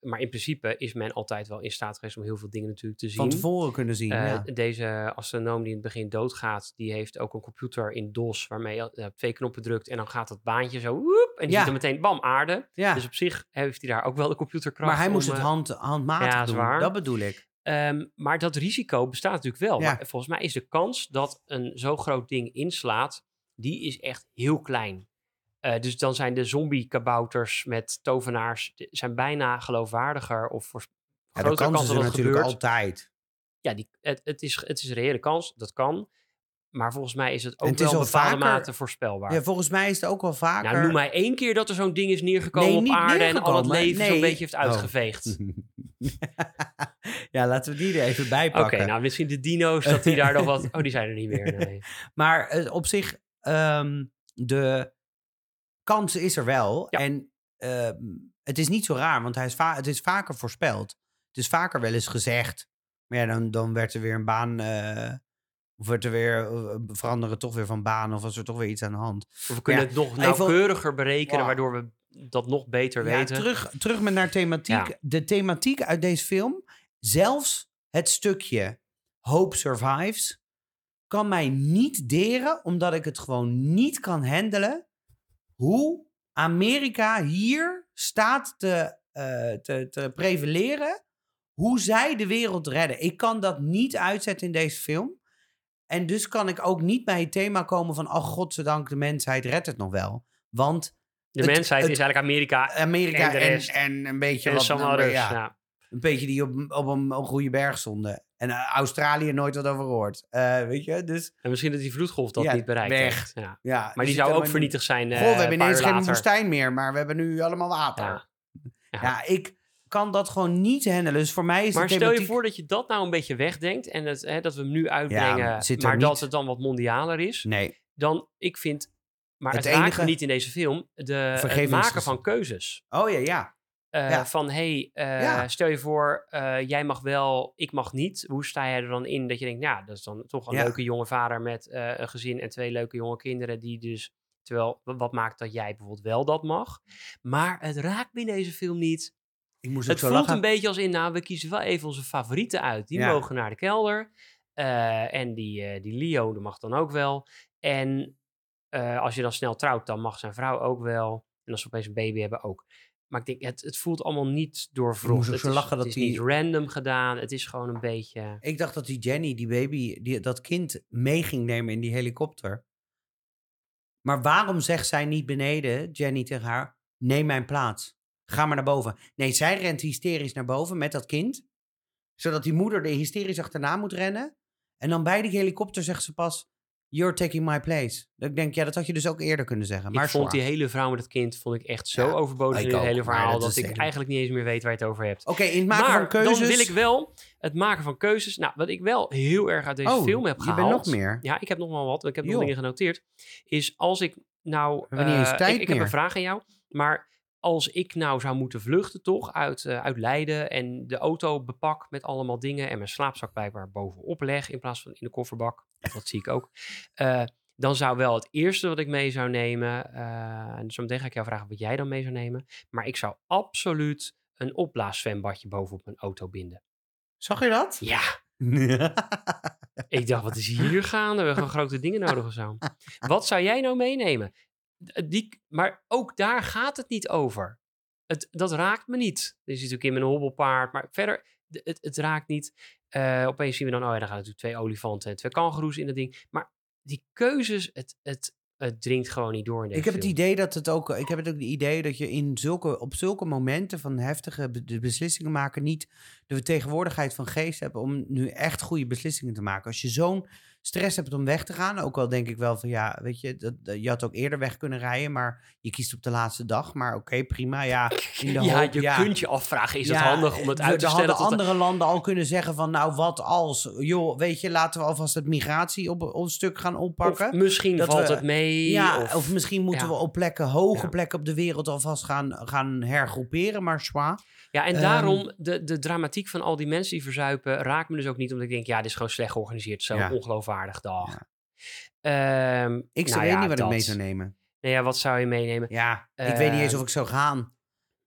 maar in principe is men altijd wel in staat geweest om heel veel dingen natuurlijk te zien. Van tevoren kunnen zien, uh, ja. Deze astronoom die in het begin doodgaat, die heeft ook een computer in DOS waarmee je uh, twee knoppen drukt en dan gaat dat baantje zo, woep, en die ja. ziet dan meteen, bam, aarde. Ja. Dus op zich heeft hij daar ook wel de computerkracht. Maar hij om, moest het hand, handmatig ja, doen, zwaar. Dat bedoel ik. Um, maar dat risico bestaat natuurlijk wel. Ja. Maar volgens mij is de kans dat een zo groot ding inslaat, die is echt heel klein. Uh, dus dan zijn de zombie-kabouters met tovenaars de, zijn bijna geloofwaardiger of voor ja, grotere kans dat, dat natuurlijk gebeurt. Altijd. Ja, die, het, het, is, het is een reële kans, dat kan. Maar volgens mij is het ook het wel in bepaalde vaker, mate voorspelbaar. Ja, volgens mij is het ook wel vaker... Nou, noem mij één keer dat er zo'n ding is neergekomen nee, op aarde en al het leven nee. zo'n beetje heeft uitgeveegd. Oh. Ja, laten we die er even bij pakken. Oké, nou misschien de dino's, dat die daar nog wat... Oh, die zijn er niet meer. Nee. Maar uh, op zich, um, de... kans is er wel. Ja. En uh, het is niet zo raar, want hij is va- het is vaker voorspeld. Het is vaker wel eens gezegd. Maar ja, dan, dan werd er weer een baan... Uh, of werd er weer... Uh, veranderen toch weer van baan. Of was er toch weer iets aan de hand. Of we kunnen ja, het nog nauwkeuriger even, berekenen... Wow. Waardoor we dat nog beter ja, weten. Terug, terug met naar thematiek. Ja. De thematiek uit deze film... zelfs het stukje... Hope Survives... kan mij niet deren... omdat ik het gewoon niet kan handelen... hoe Amerika hier staat te, uh, te, te prevaleren, hoe zij de wereld redden. Ik kan dat niet uitzetten in deze film. En dus kan ik ook niet bij het thema komen van... ach, godzijdank, de mensheid redt het nog wel. Want... De het, mensheid het, is eigenlijk Amerika, Amerika en de rest. En, en een beetje... En wat, nou, Rus, ja, ja. Een beetje die op, op, een, op een goede berg stonden. En uh, Australië nooit wat over hoort. Uh, weet je, dus... En misschien dat die vloedgolf dat ja, niet bereikt weg. Heeft. Ja. Ja, maar dus die zou ook vernietigd zijn. Uh, Goh, we hebben ineens geen woestijn meer, maar we hebben nu allemaal water. Ja, ja. ja ik kan dat gewoon niet handelen. Dus voor mij is maar het thematiek... stel je voor dat je dat nou een beetje wegdenkt... en het, hè, dat we hem nu uitbrengen, ja, maar, maar dat het dan wat mondialer is. Nee. Dan, ik vind... Maar het, het enige... raakt niet in deze film... De, het maken van keuzes. Oh ja, ja. Uh, ja. Van, hey, uh, ja. stel je voor, uh, jij mag wel, ik mag niet. Hoe sta jij er dan in dat je denkt, nou, dat is dan toch een ja. leuke jonge vader met uh, een gezin en twee leuke jonge kinderen die dus, terwijl, wat maakt dat jij bijvoorbeeld wel dat mag? Maar het raakt me in deze film niet. Ik moest het zo voelt lachen. Een beetje als in, nou, we kiezen wel even onze favorieten uit. Die ja. mogen naar de kelder. Uh, en die, uh, die Leo, die mag dan ook wel. En uh, als je dan snel trouwt, dan mag zijn vrouw ook wel. En als ze opeens een baby hebben, ook. Maar ik denk, het, het voelt allemaal niet doorvrocht. Het, het is die... niet random gedaan. Het is gewoon een beetje... Ik dacht dat die Jenny, die baby, die, dat kind mee ging nemen in die helikopter. Maar waarom zegt zij niet beneden, Jenny tegen haar... neem mijn plaats, ga maar naar boven. Nee, zij rent hysterisch naar boven met dat kind. Zodat die moeder er hysterisch achterna moet rennen. En dan bij die helikopter zegt ze pas... You're taking my place. Ik denk, ja, dat had je dus ook eerder kunnen zeggen. Maar ik vond die hele vrouw met het kind vond ik echt zo ja, overbodig in het ook, hele verhaal... dat, dat ik zeker. eigenlijk niet eens meer weet waar je het over hebt. Oké, okay, in het maken maar van keuzes... dan wil ik wel het maken van keuzes... Nou, wat ik wel heel erg uit deze oh, film heb gehaald... je bent nog meer. Ja, ik heb nog wel wat. Ik heb nog dingen genoteerd. Is als ik nou... Wanneer is uh, tijd ik, ik heb een vraag aan jou. Maar als ik nou zou moeten vluchten toch uit, uh, uit Leiden... en de auto bepak met allemaal dingen... en mijn slaapzak blijkbaar bovenop leg... in plaats van in de kofferbak... dat zie ik ook. Uh, dan zou wel het eerste wat ik mee zou nemen... Uh, en zo meteen ga ik jou vragen wat jij dan mee zou nemen... maar ik zou absoluut een opblaaszwembadje bovenop mijn auto binden. Zag je dat? Ja. Ik dacht, wat is hier gaande? We hebben grote dingen nodig of zo. Wat zou jij nou meenemen? Die, maar ook daar gaat het niet over. Het, dat raakt me niet. Er zit natuurlijk in mijn hobbelpaard, maar verder... Het, het raakt niet. Uh, opeens zien we dan, oh ja, dan gaan natuurlijk twee olifanten en twee kangoeroes in dat ding. Maar die keuzes, het, het, het dringt gewoon niet door. In deze ik heb film. het idee dat het ook. Ik heb het ook het idee dat je in zulke, op zulke momenten van heftige be- beslissingen maken niet de tegenwoordigheid van geest hebt om nu echt goede beslissingen te maken. Als je zo'n stress hebt om weg te gaan, ook al denk ik wel van ja, weet je, dat, je had ook eerder weg kunnen rijden, maar je kiest op de laatste dag. Maar oké, okay, prima. Ja, in de ja hoop, je ja. kunt je afvragen, is ja, het handig om het uit te stellen? Hadden andere dat... landen al kunnen zeggen van nou, wat als? Joh, weet je, laten we alvast het migratie op, op een stuk gaan oppakken. Of misschien dat valt we, het mee. Ja, of, of misschien moeten ja. we op plekken, hoge ja. plekken op de wereld alvast gaan, gaan hergroeperen, maar schwa. Ja, en um, daarom, de, de dramatiek van al die mensen die verzuipen raakt me dus ook niet, omdat ik denk, ja, dit is gewoon slecht georganiseerd. Zo ja. ongeloofwaardig dag. Ja. Um, ik nou weet ja, niet wat dat... ik mee zou nemen. Nou ja, wat zou je meenemen? Ja, uh, ik weet niet eens of ik zou gaan.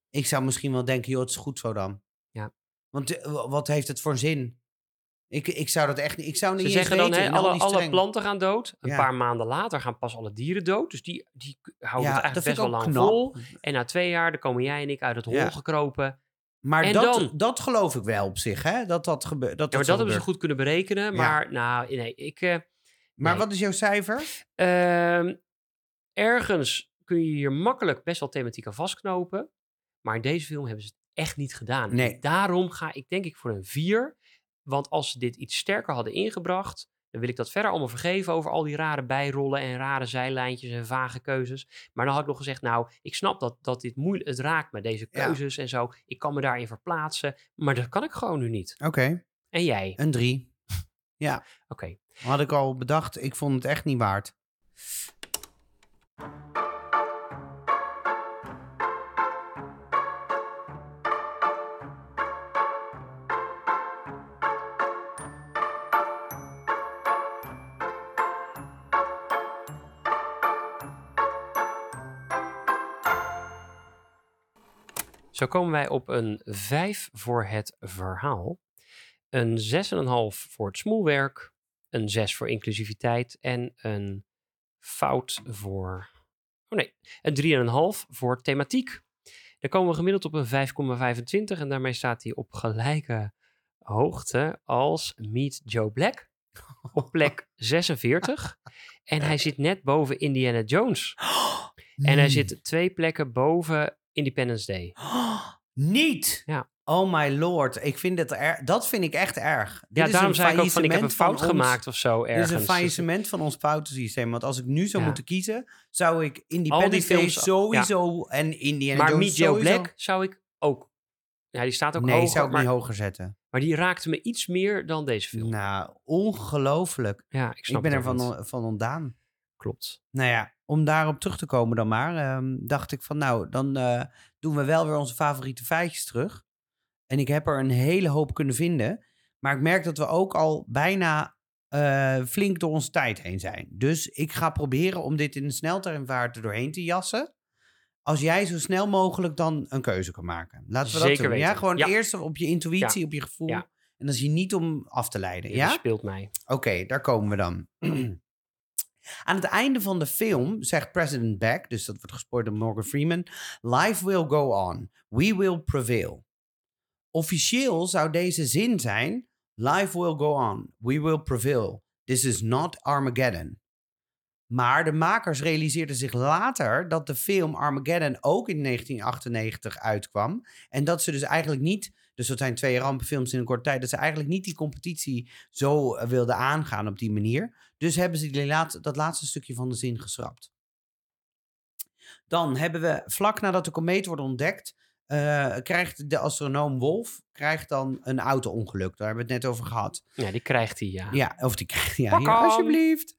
Ik zou misschien wel denken, joh, het is goed zo dan. Ja. Want wat heeft het voor zin? Ik, ik zou dat echt niet. Ik zou niet Ze zeggen dan, hè, alle, alle planten gaan dood. Een ja. paar maanden later gaan pas alle dieren dood. Dus die, die houden ja, het eigenlijk best wel lang knap. vol. En na twee jaar, dan komen jij en ik uit het hol ja. gekropen. Maar dat, dan, dat geloof ik wel op zich, hè? Dat dat gebeurt. Dat, ja, dat, dat hebben ze goed kunnen berekenen. Maar ja. nou, nee, ik... Uh, maar nee. wat is jouw cijfer? Uh, ergens kun je hier makkelijk best wel thematiek aan vastknopen. Maar in deze film hebben ze het echt niet gedaan. Nee. Daarom ga ik denk ik voor een vier. Want als ze dit iets sterker hadden ingebracht, dan wil ik dat verder allemaal vergeven over al die rare bijrollen en rare zijlijntjes en vage keuzes. Maar dan had ik nog gezegd, nou, ik snap dat, dat dit moeilijk, het raakt me, deze keuzes ja. en zo. Ik kan me daarin verplaatsen, maar dat kan ik gewoon nu niet. Oké. Okay. En jij? Een drie. Ja. Oké. Okay. Had ik al bedacht, ik vond het echt niet waard. Zo komen wij op een vijf voor het verhaal, een zes komma vijf voor het smoelwerk, een zes voor inclusiviteit en een fout voor... Oh nee, een drie komma vijf voor thematiek. Dan komen we gemiddeld op een vijf komma vijfentwintig en daarmee staat hij op gelijke hoogte als Meet Joe Black op plek zesenveertig. En hij zit net boven Indiana Jones. En hij zit twee plekken boven Independence Day. Oh, niet? Ja. Oh my lord. Ik vind dat, er, dat vind ik echt erg. Dit ja, daarom zei ik ook van ik heb een fout gemaakt of zo ergens. Dit is een faillissement van ons foutensysteem. Want als ik nu zou ja. moeten kiezen, zou ik Independence Day sowieso ja. en Indiana maar Jones Meet Joe sowieso. Black zou ik ook... Ja, die staat ook nee, hoger. Nee, zou ik maar, niet hoger zetten. Maar die raakte me iets meer dan deze film. Nou, ongelooflijk. Ja, ik snap Ik ben er van, on, van ontdaan. Klopt. Nou ja, om daarop terug te komen dan maar, uh, dacht ik van nou, dan uh, doen we wel weer onze favoriete feitjes terug. En ik heb er een hele hoop kunnen vinden. Maar ik merk dat we ook al bijna uh, flink door onze tijd heen zijn. Dus ik ga proberen om dit in een sneltreinvaart er doorheen te jassen. Als jij zo snel mogelijk dan een keuze kan maken. Laten we dat Zeker doen. Weten. Ja, gewoon ja. eerst op je intuïtie, ja. op je gevoel. Ja. En dan is je niet om af te leiden. Ja, ja? Speelt mij. Oké, okay, daar komen we dan. Aan het einde van de film zegt president Beck, dus dat wordt gespoord door Morgan Freeman, "Life will go on. We will prevail." Officieel zou deze zin zijn, "Life will go on. We will prevail. This is not Armageddon." Maar de makers realiseerden zich later dat de film Armageddon ook in negentien achtennegentig uitkwam. En dat ze dus eigenlijk niet, dus dat zijn twee rampenfilms in een korte tijd, dat ze eigenlijk niet die competitie zo wilden aangaan op die manier. Dus hebben ze die laat, dat laatste stukje van de zin geschrapt. Dan hebben we, vlak nadat de komeet wordt ontdekt, uh, krijgt de astronoom Wolf krijgt dan een auto-ongeluk. Daar hebben we het net over gehad. Ja, die krijgt hij, ja. Ja, of die krijgt ja, hij. Alsjeblieft.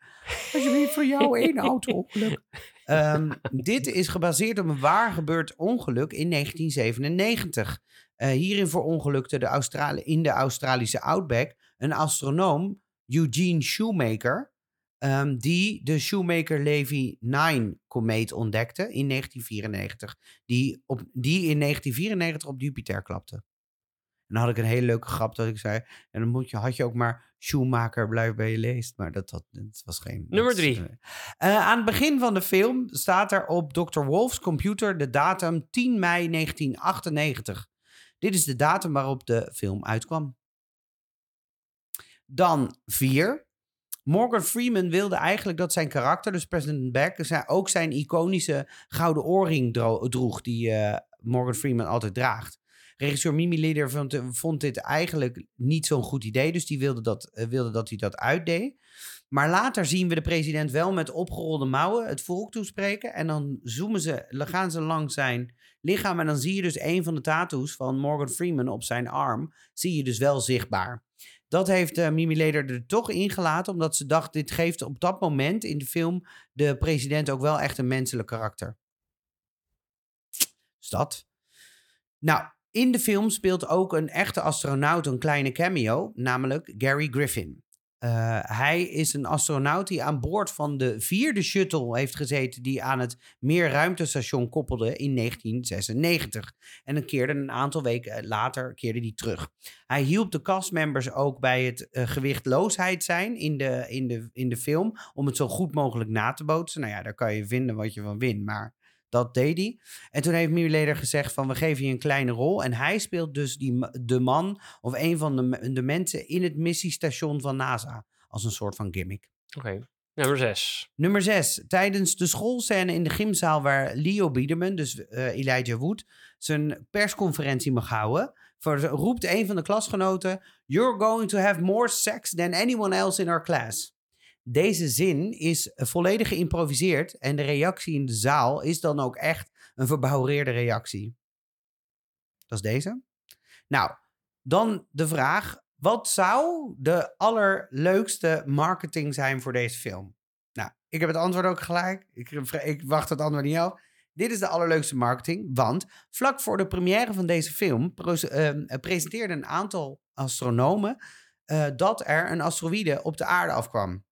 Alsjeblieft, voor jou één auto-ongeluk. Um, dit is gebaseerd op een waar gebeurd ongeluk in negentien zevenennegentig. Uh, hierin verongelukte de Australi- in de Australische Outback een astronoom, Eugene Shoemaker, um, die de Shoemaker-Levy negen-komeet ontdekte in negentien vierennegentig. Die, op, die in negentien vierennegentig op Jupiter klapte. En dan had ik een hele leuke grap dat ik zei, en dan moet je, had je ook maar Shoemaker blijf bij je leest. Maar dat, dat, dat was geen... Nummer drie. Uh, aan het begin van de film staat er op dokter Wolf's computer de datum tien mei negentien achtennegentig. Dit is de datum waarop de film uitkwam. Dan vier. Morgan Freeman wilde eigenlijk dat zijn karakter, dus president Beck, ook zijn iconische gouden oorring dro- droeg die uh, Morgan Freeman altijd draagt. Regisseur Mimi Leder vond, vond dit eigenlijk niet zo'n goed idee, dus die wilde dat, uh, wilde dat hij dat uitdeed. Maar later zien we de president wel met opgerolde mouwen het volk toespreken en dan zoomen ze, gaan ze langs zijn lichaam en dan zie je dus een van de tattoos van Morgan Freeman op zijn arm, zie je dus wel zichtbaar. Dat heeft uh, Mimi Leder er toch ingelaten, omdat ze dacht, dit geeft op dat moment in de film de president ook wel echt een menselijk karakter. Dus dat. Nou, in de film speelt ook een echte astronaut een kleine cameo, namelijk Gary Griffin. Uh, hij is een astronaut die aan boord van de vierde shuttle heeft gezeten die aan het meerruimtestation koppelde in negentien zesennegentig. En dan keerde een aantal weken later keerde hij terug. Hij hielp de castmembers ook bij het uh, gewichtloosheid zijn in de, in, de, in de film om het zo goed mogelijk na te bootsen. Nou ja, daar kan je vinden wat je van wint, maar dat deed hij. En toen heeft Mimi Leder gezegd van we geven je een kleine rol. En hij speelt dus die, de man of een van de, de mensen in het missiestation van NASA. Als een soort van gimmick. Oké, okay. nummer zes. Nummer zes. Tijdens de schoolscène in de gymzaal waar Leo Biederman, dus uh, Elijah Wood, zijn persconferentie mag houden, roept een van de klasgenoten: "You're going to have more sex than anyone else in our class." Deze zin is volledig geïmproviseerd en de reactie in de zaal is dan ook echt een verbouwereerde reactie. Dat is deze. Nou, dan de vraag, wat zou de allerleukste marketing zijn voor deze film? Nou, ik heb het antwoord ook gelijk. Ik, ik wacht het antwoord niet af. Dit is de allerleukste marketing, want vlak voor de première van deze film pre- uh, presenteerden een aantal astronomen uh, dat er een asteroïde op de aarde afkwam.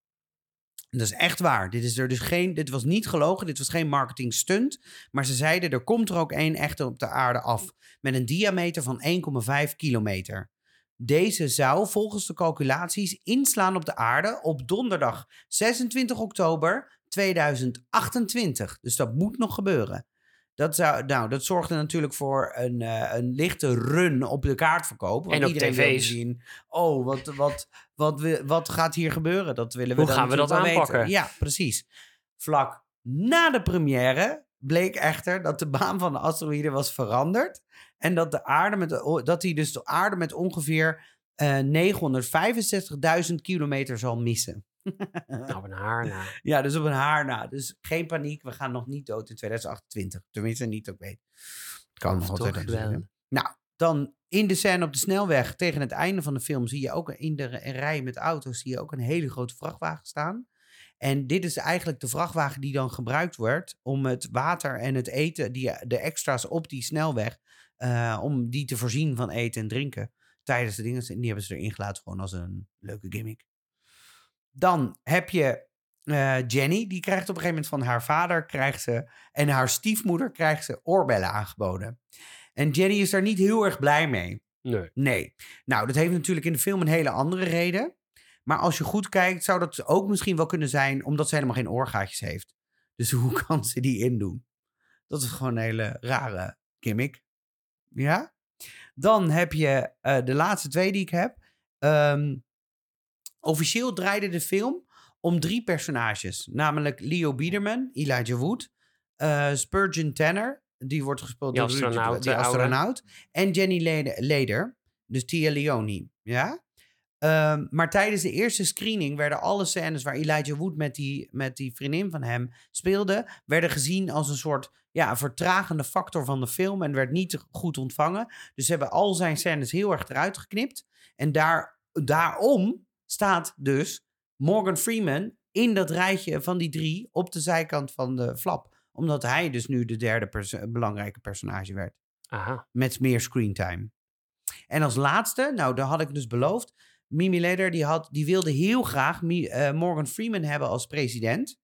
Dat is echt waar. Dit is er dus geen, dit was niet gelogen. Dit was geen marketing stunt. Maar ze zeiden, er komt er ook één echt op de aarde af. Met een diameter van één komma vijf kilometer. Deze zou volgens de calculaties inslaan op de aarde op donderdag zesentwintig oktober tweeduizend achtentwintig. Dus dat moet nog gebeuren. Dat, zou, nou, dat zorgde natuurlijk voor een, uh, een lichte run op de kaartverkoop. Want en op iedereen tv's. Wil zien, oh, wat, wat, wat, wat, wat gaat hier gebeuren? Dat willen we Hoe dan gaan we dat aanpakken? Weten. Ja, precies. Vlak na de première bleek echter dat de baan van de asteroïde was veranderd. En dat de aarde met, dat hij dus de aarde met ongeveer uh, negenhonderdvijfenzestigduizend kilometer zal missen. Nou, op een haar na. Ja, dus op een haar na. Dus geen paniek, we gaan nog niet dood in tweeduizend achtentwintig. Tenminste, niet, ik weet. Kan nog altijd wel. Nou, dan in de scène op de snelweg tegen het einde van de film zie je ook in de rij met auto's zie je ook een hele grote vrachtwagen staan. En dit is eigenlijk de vrachtwagen die dan gebruikt wordt om het water en het eten, die, de extra's op die snelweg, uh, om die te voorzien van eten en drinken tijdens de dingen. Die hebben ze erin gelaten gewoon als een leuke gimmick. Dan heb je uh, Jenny, die krijgt op een gegeven moment van haar vader krijgt ze, en haar stiefmoeder krijgt ze oorbellen aangeboden. En Jenny is daar niet heel erg blij mee. Nee. Nee. Nou, dat heeft natuurlijk in de film een hele andere reden. Maar als je goed kijkt, zou dat ook misschien wel kunnen zijn omdat ze helemaal geen oorgaatjes heeft. Dus hoe kan ze die indoen? Dat is gewoon een hele rare gimmick. Ja? Dan heb je uh, de laatste twee die ik heb. Um, Officieel draaide de film om drie personages. Namelijk Leo Biederman, Elijah Wood, uh, Spurgeon Tanner, die wordt gespeeld die door astronaut, de, de astronaut. En Jenny Leder, dus Tia Leoni. Ja? Uh, maar tijdens de eerste screening werden alle scènes waar Elijah Wood met die, met die vriendin van hem speelde, werden gezien als een soort ja, vertragende factor van de film en werd niet goed ontvangen. Dus ze hebben al zijn scènes heel erg eruit geknipt. En daar, daarom staat dus Morgan Freeman in dat rijtje van die drie op de zijkant van de flap. Omdat hij dus nu de derde pers- belangrijke personage werd. Aha. Met meer screentime. En als laatste, nou daar had ik dus beloofd, Mimi Leder die, had, die wilde heel graag Mi- uh, Morgan Freeman hebben als president.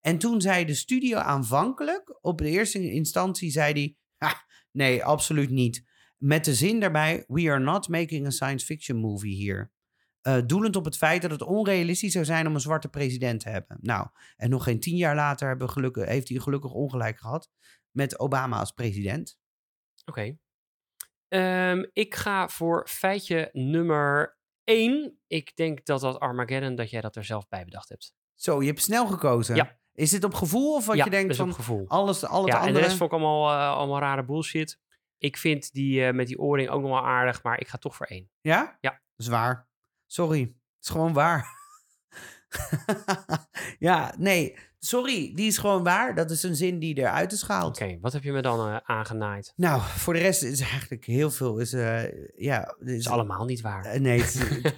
En toen zei de studio aanvankelijk, op de eerste instantie zei hij, ah, nee, absoluut niet. Met de zin daarbij, we are not making a science fiction movie here. Uh, doelend op het feit dat het onrealistisch zou zijn om een zwarte president te hebben. Nou, en nog geen tien jaar later hebben gelukkig, heeft hij gelukkig ongelijk gehad met Obama als president. Oké. Okay. Um, ik ga voor feitje nummer Eén, ik denk dat dat Armageddon, dat jij dat er zelf bij bedacht hebt. Zo, je hebt snel gekozen. Ja. Is dit op gevoel of wat ja, je denkt van gevoel. alles, al het ja, andere? En de rest vond ik allemaal, uh, allemaal rare bullshit. Ik vind die uh, met die oorring ook nog wel aardig, maar ik ga toch voor één. Ja? Ja. Dat is waar. Sorry. Het is gewoon waar. ja, nee. Sorry, die is gewoon waar. Dat is een zin die eruit is gehaald. Oké, okay, wat heb je me dan uh, aangenaaid? Nou, voor de rest is eigenlijk heel veel... Is, uh, ja, is, is allemaal niet waar. Uh, nee. Het,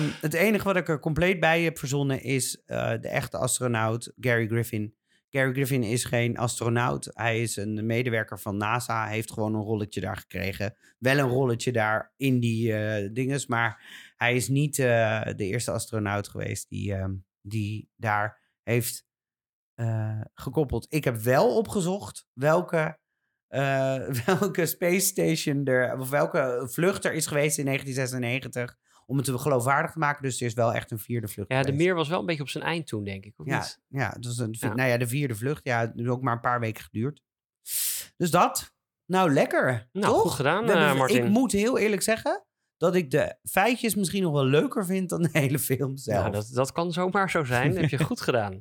um, het enige wat ik er compleet bij heb verzonnen is uh, de echte astronaut Gary Griffin. Gary Griffin is geen astronaut. Hij is een medewerker van NASA. Hij heeft gewoon een rolletje daar gekregen. Wel een rolletje daar in die uh, dinges. Maar hij is niet uh, de eerste astronaut geweest die, uh, die daar... heeft uh, gekoppeld. Ik heb wel opgezocht welke, uh, welke space station er... of welke vlucht er is geweest in negentien zesennegentig... om het geloofwaardig te maken. Dus er is wel echt een vierde vlucht Ja, geweest. De meer was wel een beetje op zijn eind toen, denk ik. Of ja, niet? Ja, dus een, ja, nou ja, de vierde vlucht. Ja, het heeft ook maar een paar weken geduurd. Dus dat. Nou, lekker. Nou, toch? Goed gedaan, hebben, uh, Martin. Ik moet heel eerlijk zeggen... dat ik de feitjes misschien nog wel leuker vind dan de hele film zelf. Nou, dat, dat kan zomaar zo zijn. Heb je goed gedaan.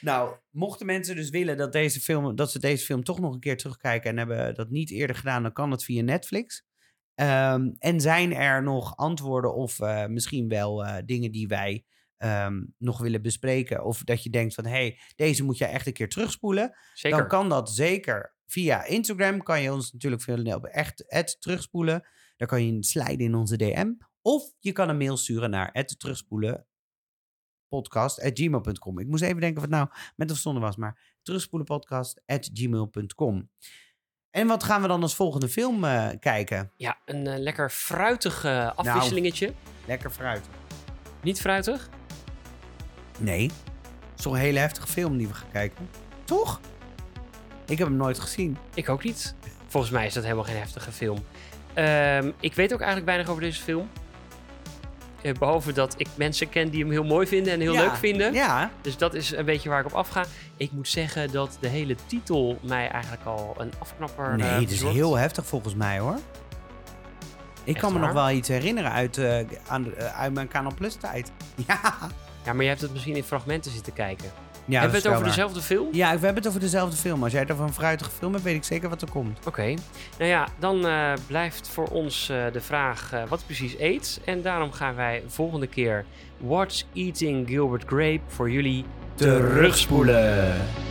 Nou, mochten mensen dus willen dat, deze film, dat ze deze film toch nog een keer terugkijken... en hebben dat niet eerder gedaan, dan kan dat via Netflix. Um, en zijn er nog antwoorden of uh, misschien wel uh, dingen die wij um, nog willen bespreken... of dat je denkt van, hé, hey, deze moet je echt een keer terugspoelen. Zeker. Dan kan dat zeker via Instagram. Kan je ons natuurlijk veel echt het terugspoelen... Dan kan je slijden in onze D M. Of je kan een mail sturen naar het terugspoelenpodcast at gmail punt com. Ik moest even denken wat nou met of zonder was, maar terugspoelenpodcast at gmail punt com. En wat gaan we dan als volgende film uh, kijken? Ja, een uh, lekker fruitig uh, afwisselingetje. Nou, lekker fruitig. Niet fruitig? Nee. Zo'n hele heftige film die we gaan kijken. Toch? Ik heb hem nooit gezien. Ik ook niet. Volgens mij is dat helemaal geen heftige film. Um, ik weet ook eigenlijk weinig over deze film. Uh, behalve dat ik mensen ken die hem heel mooi vinden en heel ja, leuk vinden. Ja. Dus dat is een beetje waar ik op afga. Ik moet zeggen dat de hele titel mij eigenlijk al een afknapper... Nee, het uh, is heel heftig volgens mij, hoor. Ik Echt kan me waar? nog wel iets herinneren uit, uh, aan, uh, uit mijn Canal Plus tijd. Ja. Ja, maar je hebt het misschien in fragmenten zitten kijken. Ja, hebben we het over waar. dezelfde film? Ja, we hebben het over dezelfde film. Als jij het over een fruitige film hebt, weet ik zeker wat er komt. Oké. Okay. Nou ja, dan uh, blijft voor ons uh, de vraag uh, wat precies eet. En daarom gaan wij volgende keer What's Eating Gilbert Grape voor jullie terugspoelen.